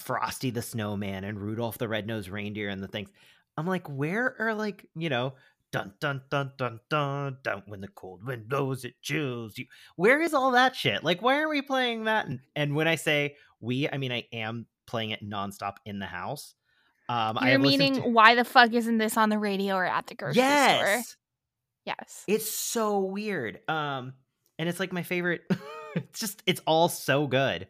Frosty the Snowman and Rudolph the Red-Nosed Reindeer and the things. I'm like, where are like, you know, dun dun dun dun dun dun, when the cold wind blows it chills you. Where is all that shit? Like, why are we playing that? And when I say we, I mean I am playing it nonstop in the house. You're meaning why the fuck isn't this on the radio or at the grocery store? Yes, it's so weird. And it's like my favorite. It's all so good.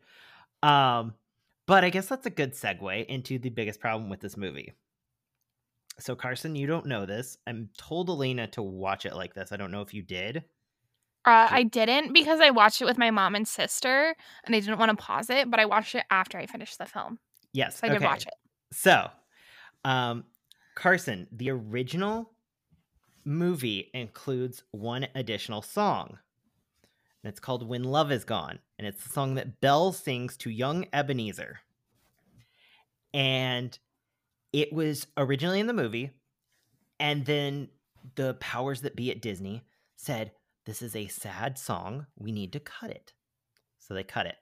But I guess that's a good segue into the biggest problem with this movie. So, Carson, you don't know this. I'm told Alina to watch it like this. I don't know if you did. I didn't because I watched it with my mom and sister, and I didn't want to pause it, but I watched it after I finished the film. Yes. So I did watch it. So, Carson, the original movie includes one additional song. And it's called When Love Is Gone. And it's the song that Belle sings to young Ebenezer. And it was originally in the movie. And then the powers that be at Disney said, this is a sad song. We need to cut it. So they cut it.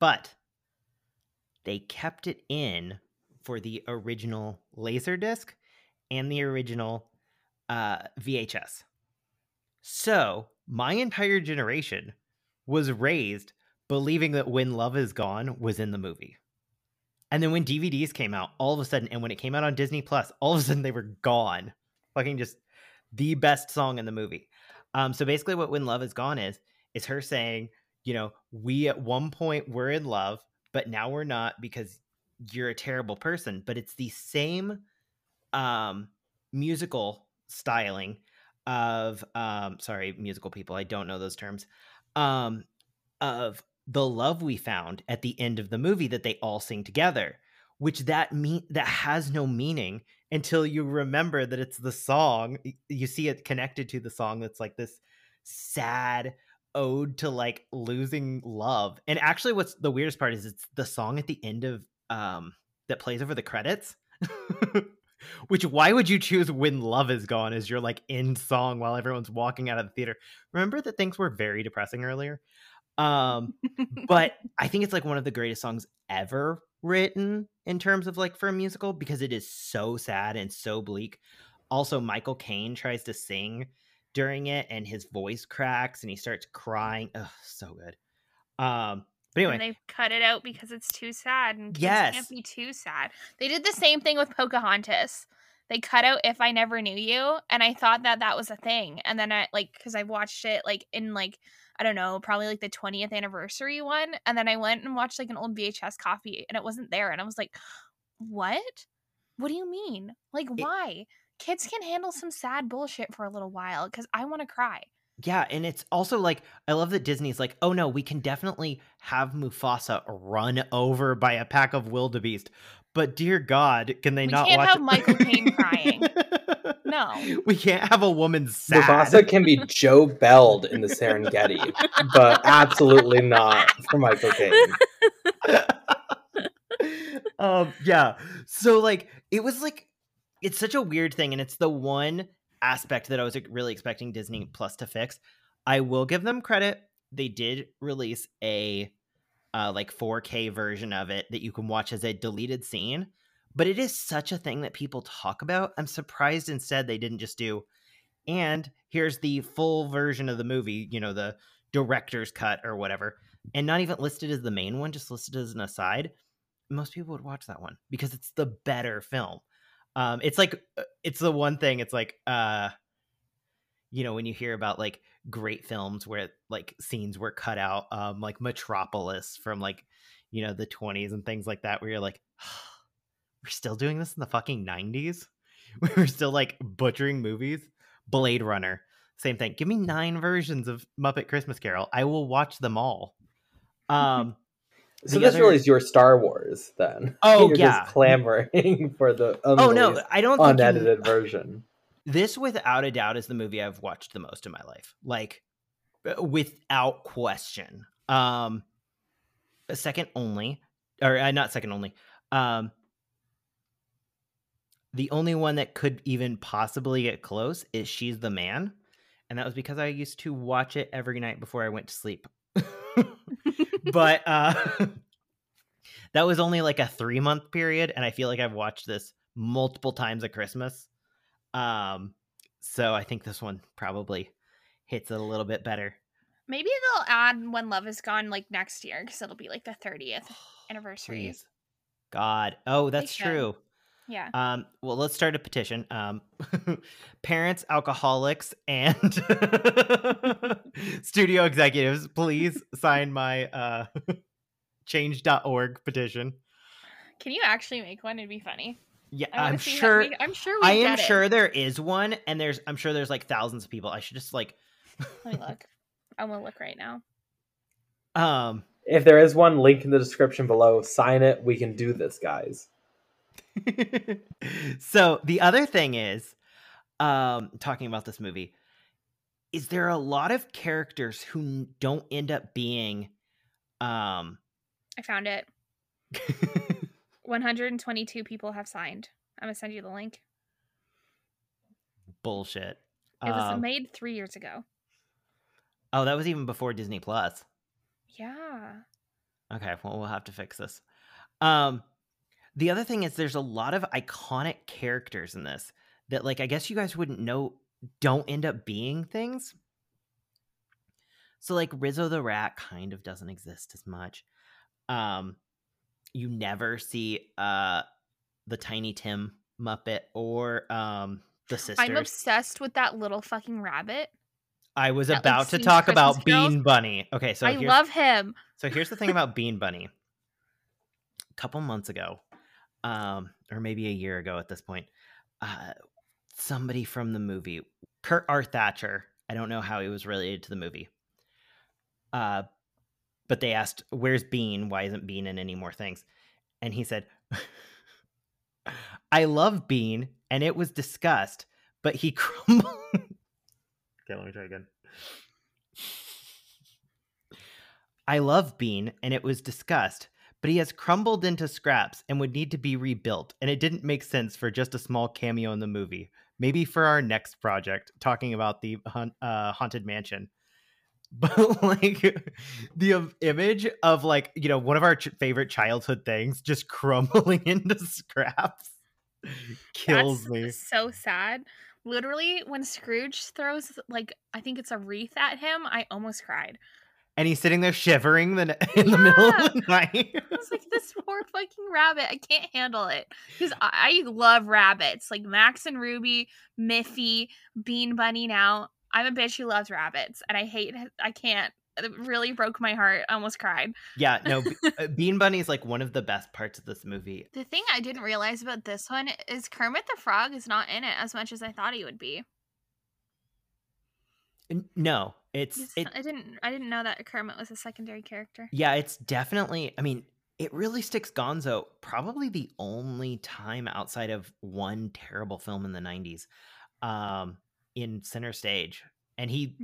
But they kept it in for the original Laserdisc and the original VHS. So my entire generation was raised believing that When Love Is Gone was in the movie. And then when DVDs came out, all of a sudden, and when it came out on Disney Plus, all of a sudden they were gone. Fucking just the best song in the movie. So basically what When Love Is Gone is her saying, you know, we at one point were in love, but now we're not because you're a terrible person. But it's the same musical styling of sorry, musical people, I don't know those terms, of The Love We Found at the end of the movie that they all sing together, which that has no meaning until you remember that it's the song. You see it connected to the song that's like this sad ode to like losing love. And actually what's the weirdest part is it's the song at the end of that plays over the credits. Which, why would you choose When Love Is Gone as your like end song while everyone's walking out of the theater? Remember that things were very depressing earlier. But I think it's like one of the greatest songs ever written in terms of like for a musical, because it is so sad and so bleak. Also, Michael Caine tries to sing during it and his voice cracks and he starts crying. Oh, so good. But anyway, and they've cut it out because it's too sad, and kids can't be too sad. They did the same thing with Pocahontas. They cut out "If I Never Knew You," and I thought that that was a thing. And then I like, because I watched it like in like, I don't know, probably like the 20th anniversary one. And then I went and watched like an old VHS copy, and it wasn't there. And I was like, "What? What do you mean? Like, why? Kids can handle some sad bullshit for a little while because I want to cry." Yeah, and it's also like, I love that Disney's like, oh no, we can definitely have Mufasa run over by a pack of wildebeest, but dear God, can they not watch? We can't have Michael Caine crying. No, we can't have a woman sad. Mufasa can be Joe Belled in the Serengeti, but absolutely not for Michael Caine. Yeah, so like it was like, it's such a weird thing, and it's the one aspect that I was really expecting Disney Plus to fix. I will give them credit. They did release a like 4K version of it that you can watch as a deleted scene, but it is such a thing that people talk about. I'm surprised instead they didn't just do, and here's the full version of the movie, you know, the director's cut or whatever, and not even listed as the main one, just listed as an aside. Most people would watch that one because it's the better film. It's like, it's the one thing, it's like, you know, when you hear about like great films where like scenes were cut out, like Metropolis from like, you know, the 20s and things like that, where you're like, oh, we're still doing this in the fucking 90s. We were still like butchering movies. Blade Runner, same thing. Give me 9 versions of Muppet Christmas Carol. I will watch them all. So this really is your Star Wars, then. Oh, you're just clamoring for the unedited version. This, without a doubt, is the movie I've watched the most in my life. Like, without question. Second only, or not second only. The only one that could even possibly get close is She's the Man. And that was because I used to watch it every night before I went to sleep. But that was only like a 3-month period, and I feel like I've watched this multiple times at Christmas. So I think this one probably hits it a little bit better. Maybe they'll add When Love Is Gone like next year, because it'll be like the 30th anniversary. Please. God. Oh, that's true. Yeah. Well, let's start a petition. Parents, alcoholics, and studio executives, please sign my change.org petition. Can you actually make one? It'd be funny. Yeah, I'm sure. I'm sure there is one, and I'm sure there's like thousands of people. I should just like let me look. I'm gonna look right now. If there is one, link in the description below. Sign it. We can do this, guys. So the other thing is, talking about this movie, is there a lot of characters who don't end up being I found it. 122 people have signed. I'm gonna send you the link. Bullshit. It was made 3 years ago. Oh, that was even before Disney Plus. Yeah. Okay, well, we'll have to fix this. The other thing is there's a lot of iconic characters in this that, like, I guess you guys wouldn't know, don't end up being things. So, like, Rizzo the Rat kind of doesn't exist as much. You never see the Tiny Tim Muppet or the sisters. I'm obsessed with that little fucking rabbit. I was about to talk about Bean Bunny. Okay, so I love him. So here's the thing about Bean Bunny. A couple months ago, or maybe a year ago at this point, somebody from the movie, Kurt R. Thatcher, I don't know how he was related to the movie, but they asked, where's Bean? Why isn't Bean in any more things? And he said, I love Bean and it was discussed, but he crumbled. Okay, let me try again. I love Bean, and it was discussed, but he has crumbled into scraps and would need to be rebuilt, and it didn't make sense for just a small cameo in the movie. Maybe for our next project, talking about the Haunted Mansion. But, like, the image of, like, you know, one of our favorite childhood things just crumbling into scraps kills me. So sad. Literally, when Scrooge throws, like, I think it's a wreath at him, I almost cried. And he's sitting there shivering in the middle of the night. I was like, this poor fucking rabbit. I can't handle it. Because I love rabbits. Like Max and Ruby, Miffy, Bean Bunny now. I'm a bitch who loves rabbits. And I hate it. I can't. It really broke my heart. I almost cried. Yeah, no, Bean Bunny is like one of the best parts of this movie. The thing I didn't realize about this one is Kermit the Frog is not in it as much as I thought he would be. No. I didn't know that Kermit was a secondary character. Yeah, it's definitely, I mean, it really sticks Gonzo probably the only time outside of one terrible film in the 90s in center stage. And he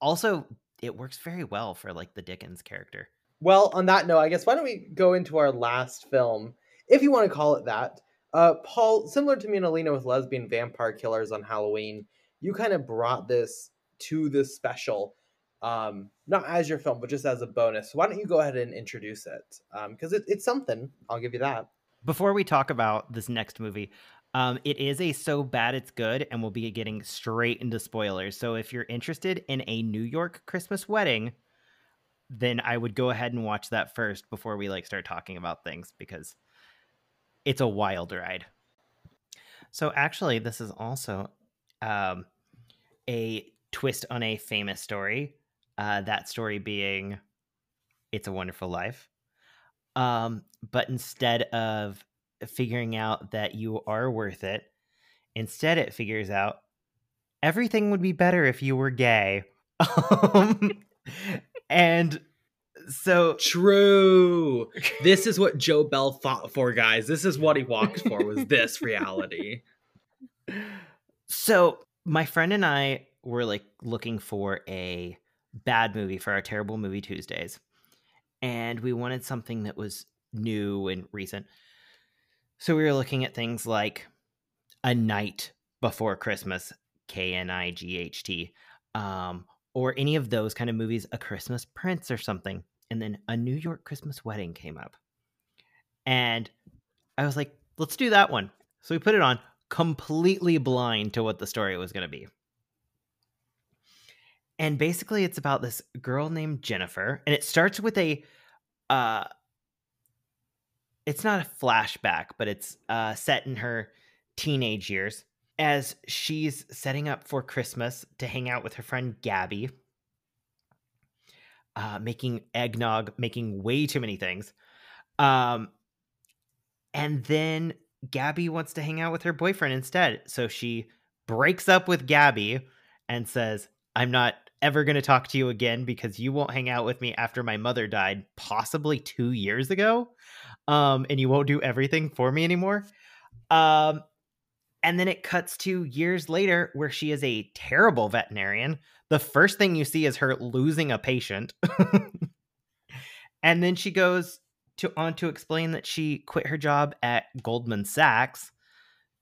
also, it works very well for like the Dickens character. Well, on that note, I guess why don't we go into our last film, if you want to call it that. Paul, similar to me and Alina with lesbian vampire killers on Halloween, you kind of brought this to this special, not as your film, but just as a bonus. Why don't you go ahead and introduce it? Because it's something. I'll give you that. Before we talk about this next movie, it is a So Bad It's Good, and we'll be getting straight into spoilers. So if you're interested in A New York Christmas Wedding, then I would go ahead and watch that first before we like start talking about things, because it's a wild ride. So actually, this is also a twist on a famous story, that story being It's a Wonderful Life. But instead of figuring out that you are worth it, instead it figures out everything would be better if you were gay. And so true. This is what Joe Bell fought for, guys. This is what he walked for, was this reality. So my friend and I were like looking for a bad movie for our Terrible Movie Tuesdays, and we wanted something that was new and recent. So we were looking at things like A Night Before Christmas, Knight, or any of those kind of movies, A Christmas Prince or something. And then A New York Christmas Wedding came up, and I was like, let's do that one. So we put it on completely blind to what the story was going to be. And basically, it's about this girl named Jennifer, and it starts with a, it's not a flashback, but it's set in her teenage years as she's setting up for Christmas to hang out with her friend Gabby, making eggnog, making way too many things. And then Gabby wants to hang out with her boyfriend instead. So she breaks up with Gabby and says, I'm not ever going to talk to you again because you won't hang out with me after my mother died possibly 2 years ago. And you won't do everything for me anymore. And then it cuts to years later where she is a terrible veterinarian. The first thing you see is her losing a patient. And then she goes on to explain that she quit her job at Goldman Sachs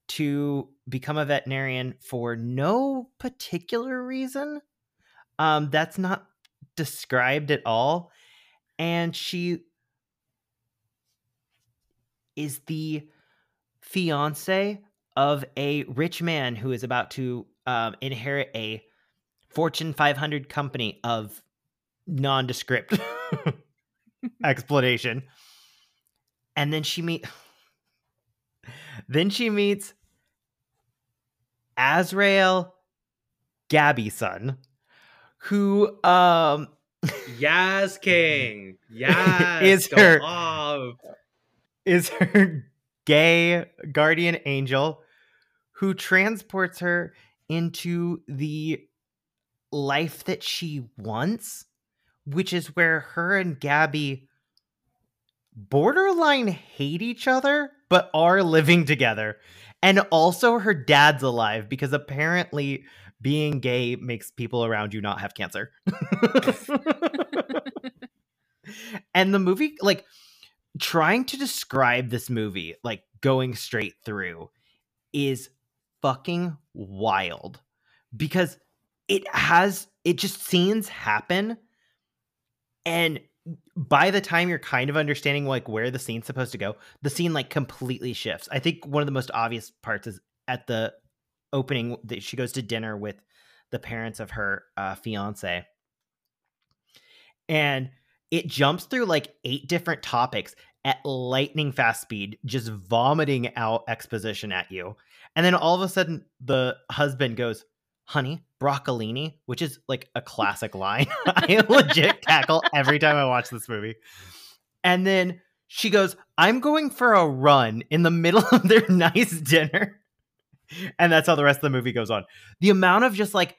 to become a veterinarian for no particular reason. That's not described at all. And she is the fiance of a rich man who is about to inherit a Fortune 500 company of nondescript explanation. And then she meets Azrael Gabison, who Yaz King. Yaz is her gay guardian angel who transports her into the life that she wants, which is where her and Gabby borderline hate each other, but are living together. And also her dad's alive, because apparently being gay makes people around you not have cancer. And the movie, like, trying to describe this movie, like, going straight through is fucking wild, because it just scenes happen, and by the time you're kind of understanding like where the scene's supposed to go, the scene like completely shifts. I think one of the most obvious parts is at the opening that she goes to dinner with the parents of her fiance, and it jumps through like 8 different topics at lightning fast speed, just vomiting out exposition at you. And then all of a sudden the husband goes, "Honey, broccolini," which is like a classic line I legit cackle every time I watch this movie. And then she goes, "I'm going for a run," in the middle of their nice dinner. And that's how the rest of the movie goes on. The amount of just like,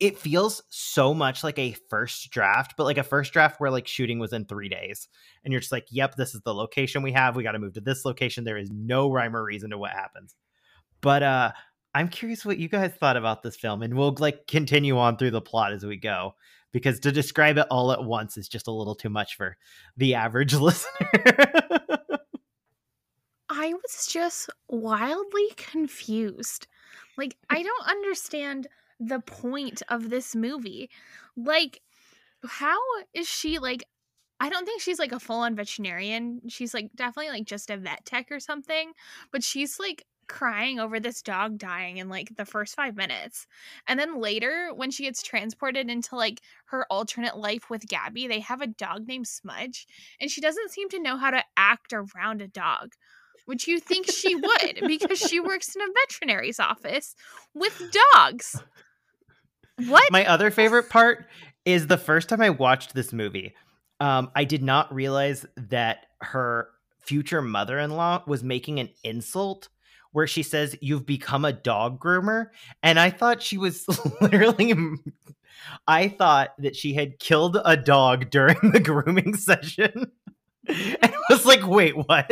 it feels so much like a first draft, but like a first draft where like shooting was in 3 days. And you're just like, yep, this is the location we have. We got to move to this location. There is no rhyme or reason to what happens. But I'm curious what you guys thought about this film, and we'll like continue on through the plot as we go, because to describe it all at once is just a little too much for the average listener. I was just wildly confused. Like, I don't understand the point of this movie. Like, how is she like, I don't think she's like a full-on veterinarian. She's like definitely like just a vet tech or something, but she's like crying over this dog dying in like the first 5 minutes. And then later when she gets transported into like her alternate life with Gabby, they have a dog named Smudge, and she doesn't seem to know how to act around a dog, which you think she would, because she works in a veterinary's office with dogs. What? My other favorite part is the first time I watched this movie, I did not realize that her future mother-in-law was making an insult where she says, "You've become a dog groomer." And I thought she was literally, I thought that she had killed a dog during the grooming session. And I was like, wait, what?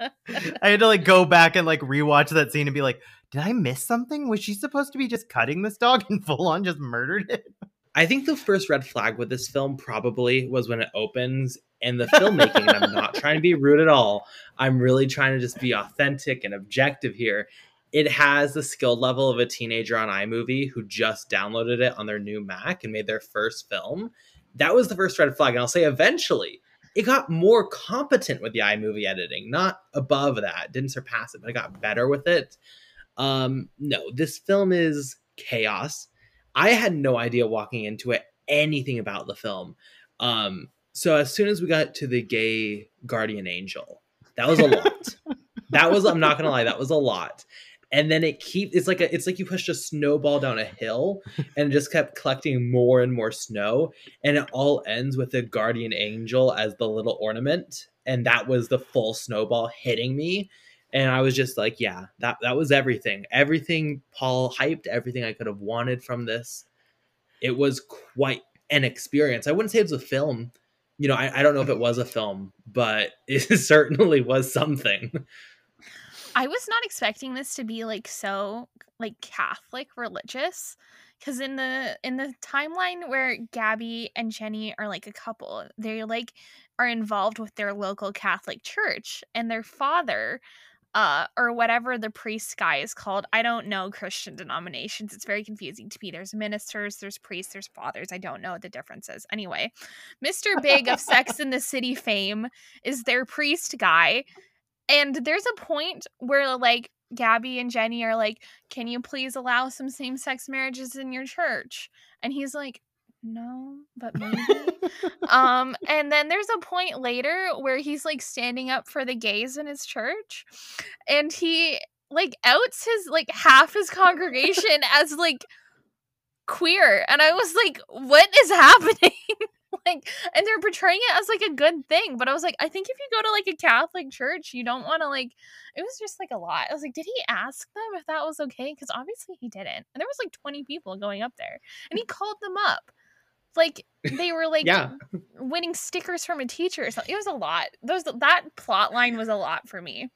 I had to like go back and like rewatch that scene and be like, did I miss something? Was she supposed to be just cutting this dog and full on just murdered it? I think the first red flag with this film probably was when it opens and the filmmaking. And I'm not trying to be rude at all. I'm really trying to just be authentic and objective here. It has the skill level of a teenager on iMovie who just downloaded it on their new Mac and made their first film. That was the first red flag. And I'll say eventually it got more competent with the iMovie editing. Not above that. Didn't surpass it, but it got better with it. No, this film is chaos. I had no idea walking into it anything about the film. So as soon as we got to the gay guardian angel, that was a lot. I'm not gonna lie, that was a lot. And then it's like you pushed a snowball down a hill and it just kept collecting more and more snow. And it all ends with the guardian angel as the little ornament. And that was the full snowball hitting me. And I was just like, yeah, that was everything. Everything Paul hyped, everything I could have wanted from this. It was quite an experience. I wouldn't say it was a film. You know, I don't know if it was a film, but it certainly was something. I was not expecting this to be like so like Catholic religious, because in the timeline where Gabby and Jenny are like a couple, they like are involved with their local Catholic church, and their father or whatever the priest guy is called. I don't know Christian denominations. It's very confusing to me. There's ministers, there's priests, there's fathers. I don't know what the difference is. Anyway, Mr. Big of Sex and the City fame is their priest guy. And there's a point where like Gabby and Jenny are like, "Can you please allow some same-sex marriages in your church?" And he's like, "No, but maybe." And then there's a point later where he's like standing up for the gays in his church, and he like outs his like half his congregation as like queer, and I was like, what is happening? Like, and they're portraying it as like a good thing, but I was like, I think if you go to like a Catholic church, you don't want to like, it was just like a lot. I was like, did he ask them if that was okay? Because obviously he didn't, and there was like 20 people going up there, and he called them up. Like, they were like winning stickers from a teacher or something. It was a lot. That plot line was a lot for me.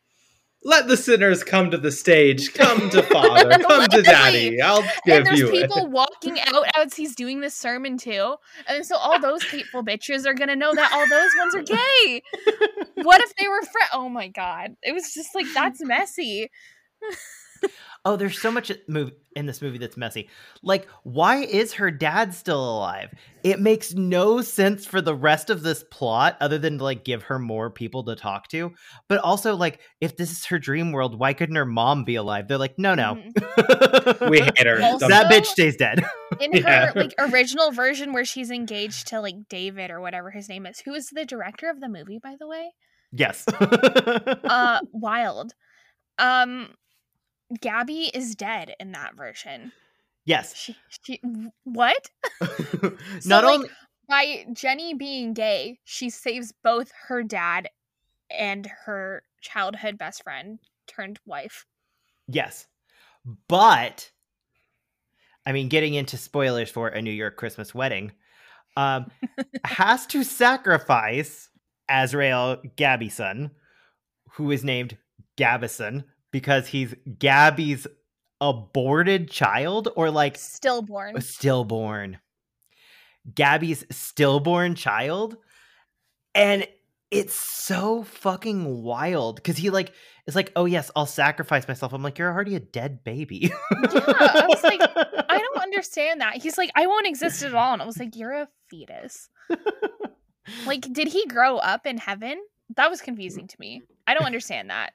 Let the sinners come to the stage. Come to Father. Come to Daddy. I'll give you it. And there's people walking out as he's doing this sermon too. And so all those hateful bitches are going to know that all those ones are gay. What if they were oh my God. It was just like, that's messy. Oh, there's so much in this movie that's messy. Like, why is her dad still alive? It makes no sense for the rest of this plot other than to, like, give her more people to talk to. But also, like, if this is her dream world, why couldn't her mom be alive? They're like, no. Mm-hmm. We hate her. Also, that bitch stays dead. In her, like, original version where she's engaged to, like, David or whatever his name is, who is the director of the movie, by the way? Yes. Wild. Gabby is dead in that version. Yes. She what? So not only by Jenny being gay, she saves both her dad and her childhood best friend turned wife. Yes. But I mean, getting into spoilers for A New York Christmas Wedding, has to sacrifice Azrael Gabison, who is named Gabison, because he's Gabby's aborted child, or like stillborn. Gabby's stillborn child. And it's so fucking wild because he like is like, oh yes, I'll sacrifice myself. I'm like, you're already a dead baby. Yeah, I was like, I don't understand that. He's like, I won't exist at all. And I was like, you're a fetus. Like, did he grow up in heaven? That was confusing to me. I don't understand that.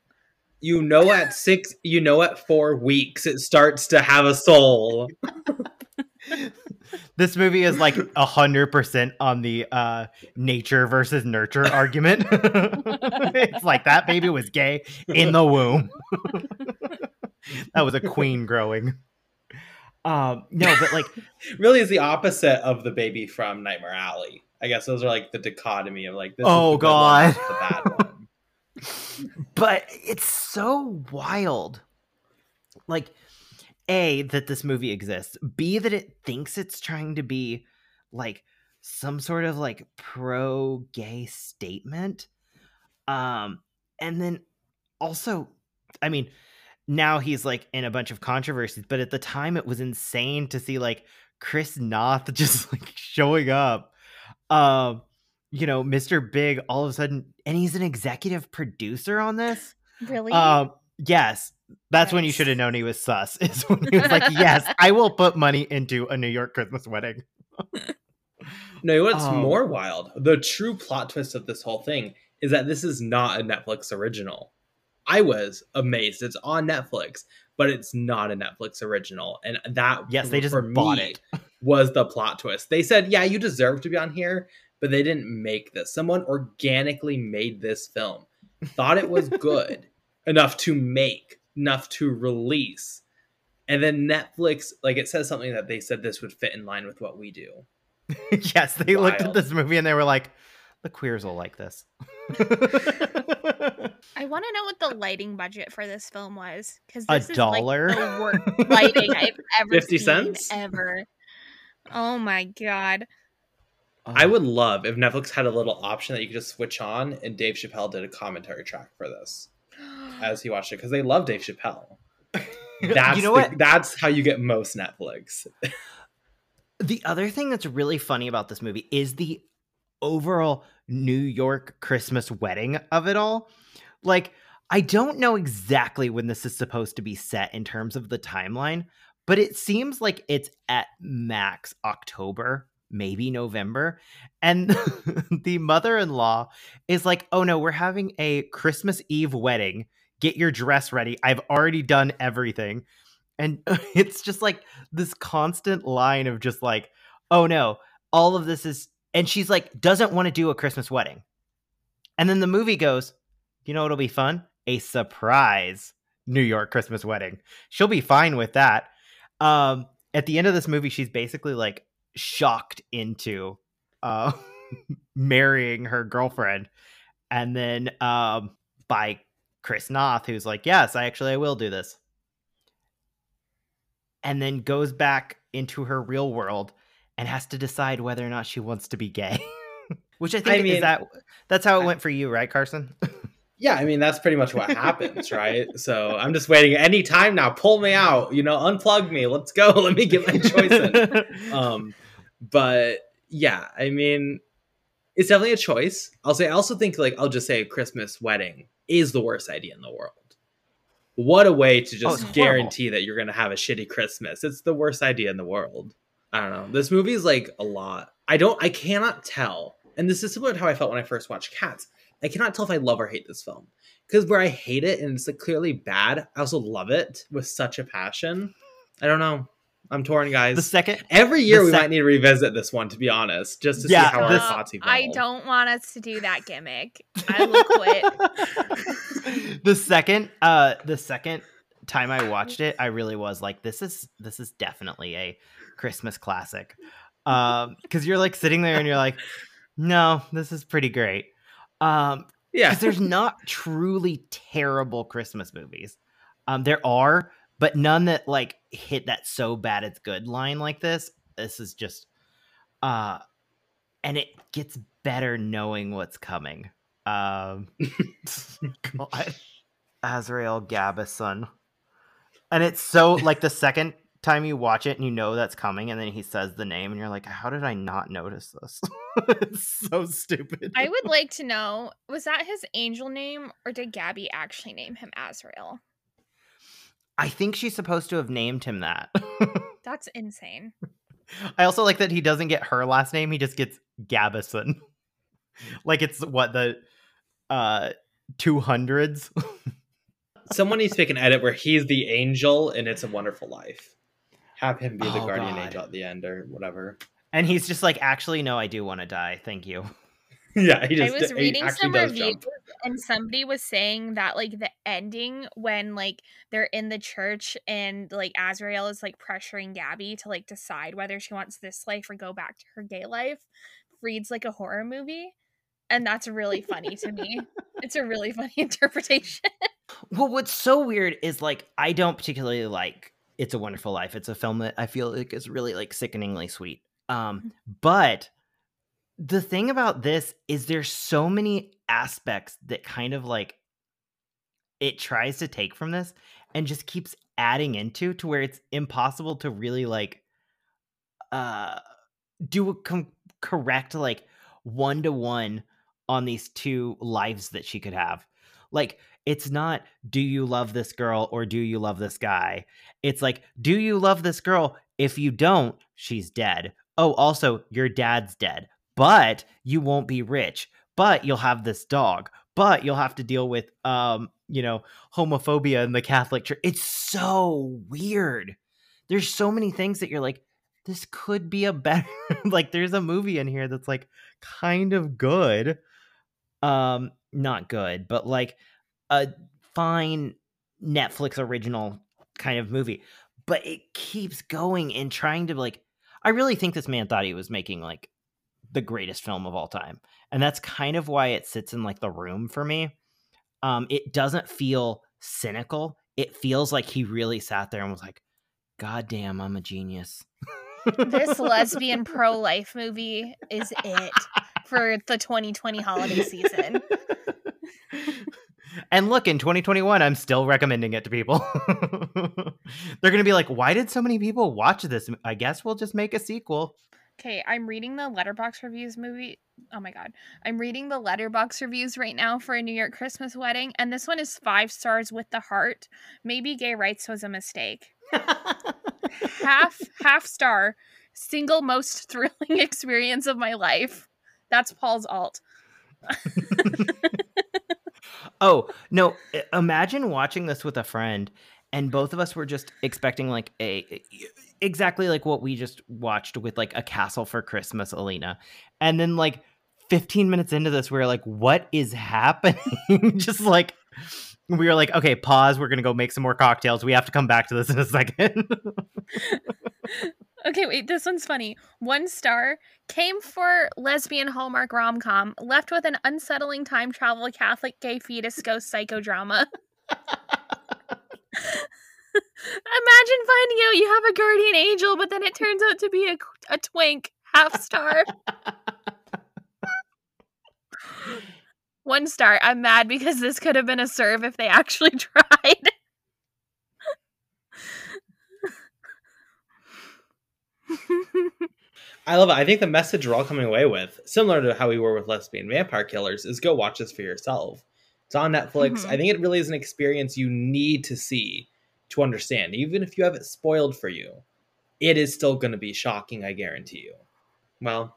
At 4 weeks, it starts to have a soul. This movie is like 100% on the nature versus nurture argument. It's like that baby was gay in the womb. That was a queen growing. No, but like really is the opposite of the baby from Nightmare Alley. I guess those are like the dichotomy of like, this is the good God. One, the bad one. But it's so wild, like, A, that this movie exists, B, that it thinks it's trying to be like some sort of like pro-gay statement, and then also, I mean, now he's like in a bunch of controversies, but at the time it was insane to see like Chris Noth just like showing up, you know, Mr. Big all of a sudden, and he's an executive producer on this. Really? Yes. That's nice. When you should have known he was sus, is when he was like, yes, I will put money into A New York Christmas Wedding. No, what's more wild, the true plot twist of this whole thing is that this is not a Netflix original. I was amazed. It's on Netflix, but it's not a Netflix original. And that, yes, they just bought it. Was the plot twist. They said, yeah, you deserve to be on here. But they didn't make this. Someone organically made this film, thought it was good enough to make, enough to release. And then Netflix, like, it says something that they said this would fit in line with what we do. Yes, they looked at this movie and they were like, the queers will like this. I want to know what the lighting budget for this film was. Because this $1 is like the worst lighting I've ever 50 seen cents? Ever. Oh my God. I would love if Netflix had a little option that you could just switch on, and Dave Chappelle did a commentary track for this as he watched it, because they love Dave Chappelle. That's you know what? That's how you get most Netflix. The other thing that's really funny about this movie is the overall New York Christmas Wedding of it all. Like, I don't know exactly when this is supposed to be set in terms of the timeline, but it seems like it's at max October. Maybe November. And the mother-in-law is like, oh no, we're having a Christmas Eve wedding. Get your dress ready. I've already done everything. And it's just like this constant line of just like, oh no, all of this is, and she's like, doesn't want to do a Christmas wedding. And then the movie goes, you know, it'll be fun. A surprise New York Christmas wedding. She'll be fine with that. At the end of this movie, she's basically like, shocked into marrying her girlfriend, and then by Chris Noth, who's like, yes, I will do this, and then goes back into her real world and has to decide whether or not she wants to be gay. Which I think that's how it went for you, right, Carson? Yeah, I mean, that's pretty much what happens, right? So I'm just waiting any time now. Pull me out, you know, unplug me. Let's go. Let me get my choice in. But yeah, I mean, it's definitely a choice. I'll say, I also think, like, I'll just say a Christmas wedding is the worst idea in the world. What a way to just guarantee that you're going to have a shitty Christmas. It's the worst idea in the world. I don't know. This movie is like a lot. I cannot tell. And this is similar to how I felt when I first watched Cats. I cannot tell if I love or hate this film, because where I hate it and it's like clearly bad, I also love it with such a passion. I don't know. I'm torn, guys. Every year we might need to revisit this one, to be honest, just to see how our thoughts evolve. I don't want us to do that gimmick. I will quit. The second time I watched it, I really was like, this is definitely a Christmas classic, because you're like sitting there and you're like, no, this is pretty great. Because there's not truly terrible Christmas movies. There are, but none that like hit that so bad it's good line like this. This is just, and it gets better knowing what's coming. God. Azrael Gabison, and it's so like the second time you watch it and you know that's coming, and then he says the name and you're like, how did I not notice this? It's so stupid. I would like to know, was that his angel name, or did Gabby actually name him Azrael? I think she's supposed to have named him that. That's insane. I also like that he doesn't get her last name, he just gets Gabison. Like it's what, the 200s? Someone needs to make an edit where he's the angel in It's a Wonderful Life. Have him be the guardian angel at the end or whatever. And he's just like, actually, no, I do want to die. Thank you. Yeah, he just. I was reading some reviews and somebody was saying that like the ending when like they're in the church and like Azrael is like pressuring Gabby to like decide whether she wants this life or go back to her gay life reads like a horror movie. And that's really funny to me. It's a really funny interpretation. Well, what's so weird is like, I don't particularly like It's a Wonderful Life. It's a film that I feel like is really like sickeningly sweet. But the thing about this is there's so many aspects that kind of like it tries to take from this and just keeps adding into to where it's impossible to really like do a correct like one-to-one on these two lives that she could have. Like, it's not, do you love this girl or do you love this guy? It's like, do you love this girl? If you don't, she's dead. Oh, also, your dad's dead. But you won't be rich. But you'll have this dog. But you'll have to deal with, you know, homophobia in the Catholic Church. It's so weird. There's so many things that you're like, this could be a better... like, there's a movie in here that's, like, kind of good. Not good, but, like... a fine Netflix original kind of movie, but it keeps going and trying to like, I really think this man thought he was making like the greatest film of all time. And that's kind of why it sits in like The Room for me. It doesn't feel cynical. It feels like he really sat there and was like, God damn, I'm a genius. This lesbian pro-life movie is it for the 2020 holiday season. And look, in 2021, I'm still recommending it to people. They're going to be like, why did so many people watch this? I guess we'll just make a sequel. Okay, I'm reading the Letterboxd reviews movie. Oh my God. I'm reading the Letterboxd reviews right now for A New York Christmas Wedding. And this one is 5 stars with the heart. Maybe gay rights was a mistake. half star. Single most thrilling experience of my life. That's Paul's alt. Oh, no. Imagine watching this with a friend and both of us were just expecting like exactly like what we just watched with like A Castle for Christmas, Alina. And then like 15 minutes into this, we were like, what is happening? Just like, we were like, okay, pause. We're going to go make some more cocktails. We have to come back to this in a second. Okay, wait, this one's funny. 1 star, came for lesbian Hallmark rom-com, left with an unsettling time travel Catholic gay fetus ghost psychodrama. Imagine finding out you have a guardian angel, but then it turns out to be a twink, half star. 1 star. I'm mad because this could have been a serve if they actually tried. I love it. I think the message we're all coming away with, similar to how we were with Lesbian Vampire Killers, is go watch this for yourself. It's on Netflix. Mm-hmm. I think it really is an experience you need to see to understand. Even if you have it spoiled for you, it is still going to be shocking, I guarantee you. Well,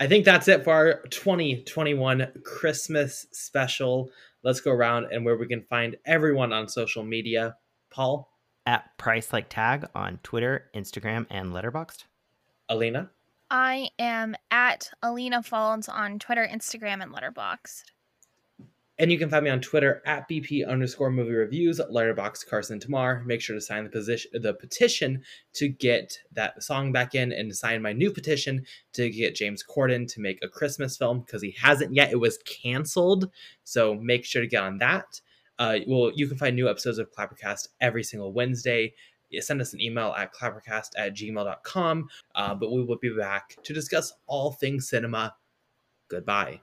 I think that's it for our 2021 Christmas special. Let's go around and where we can find everyone on social media. Paul? At PriceLikeTag on Twitter, Instagram, and Letterboxd. Alina? I am at Alina Faulds on Twitter, Instagram, and Letterboxd. And you can find me on Twitter at BP_movie reviews, Letterboxd Carson Tamar. Make sure to sign the petition to get that song back in, and sign my new petition to get James Corden to make a Christmas film, because he hasn't yet. It was canceled. So make sure to get on that. You can find new episodes of Clappercast every single Wednesday. Send us an email at clappercast@gmail.com. But we will be back to discuss all things cinema. Goodbye.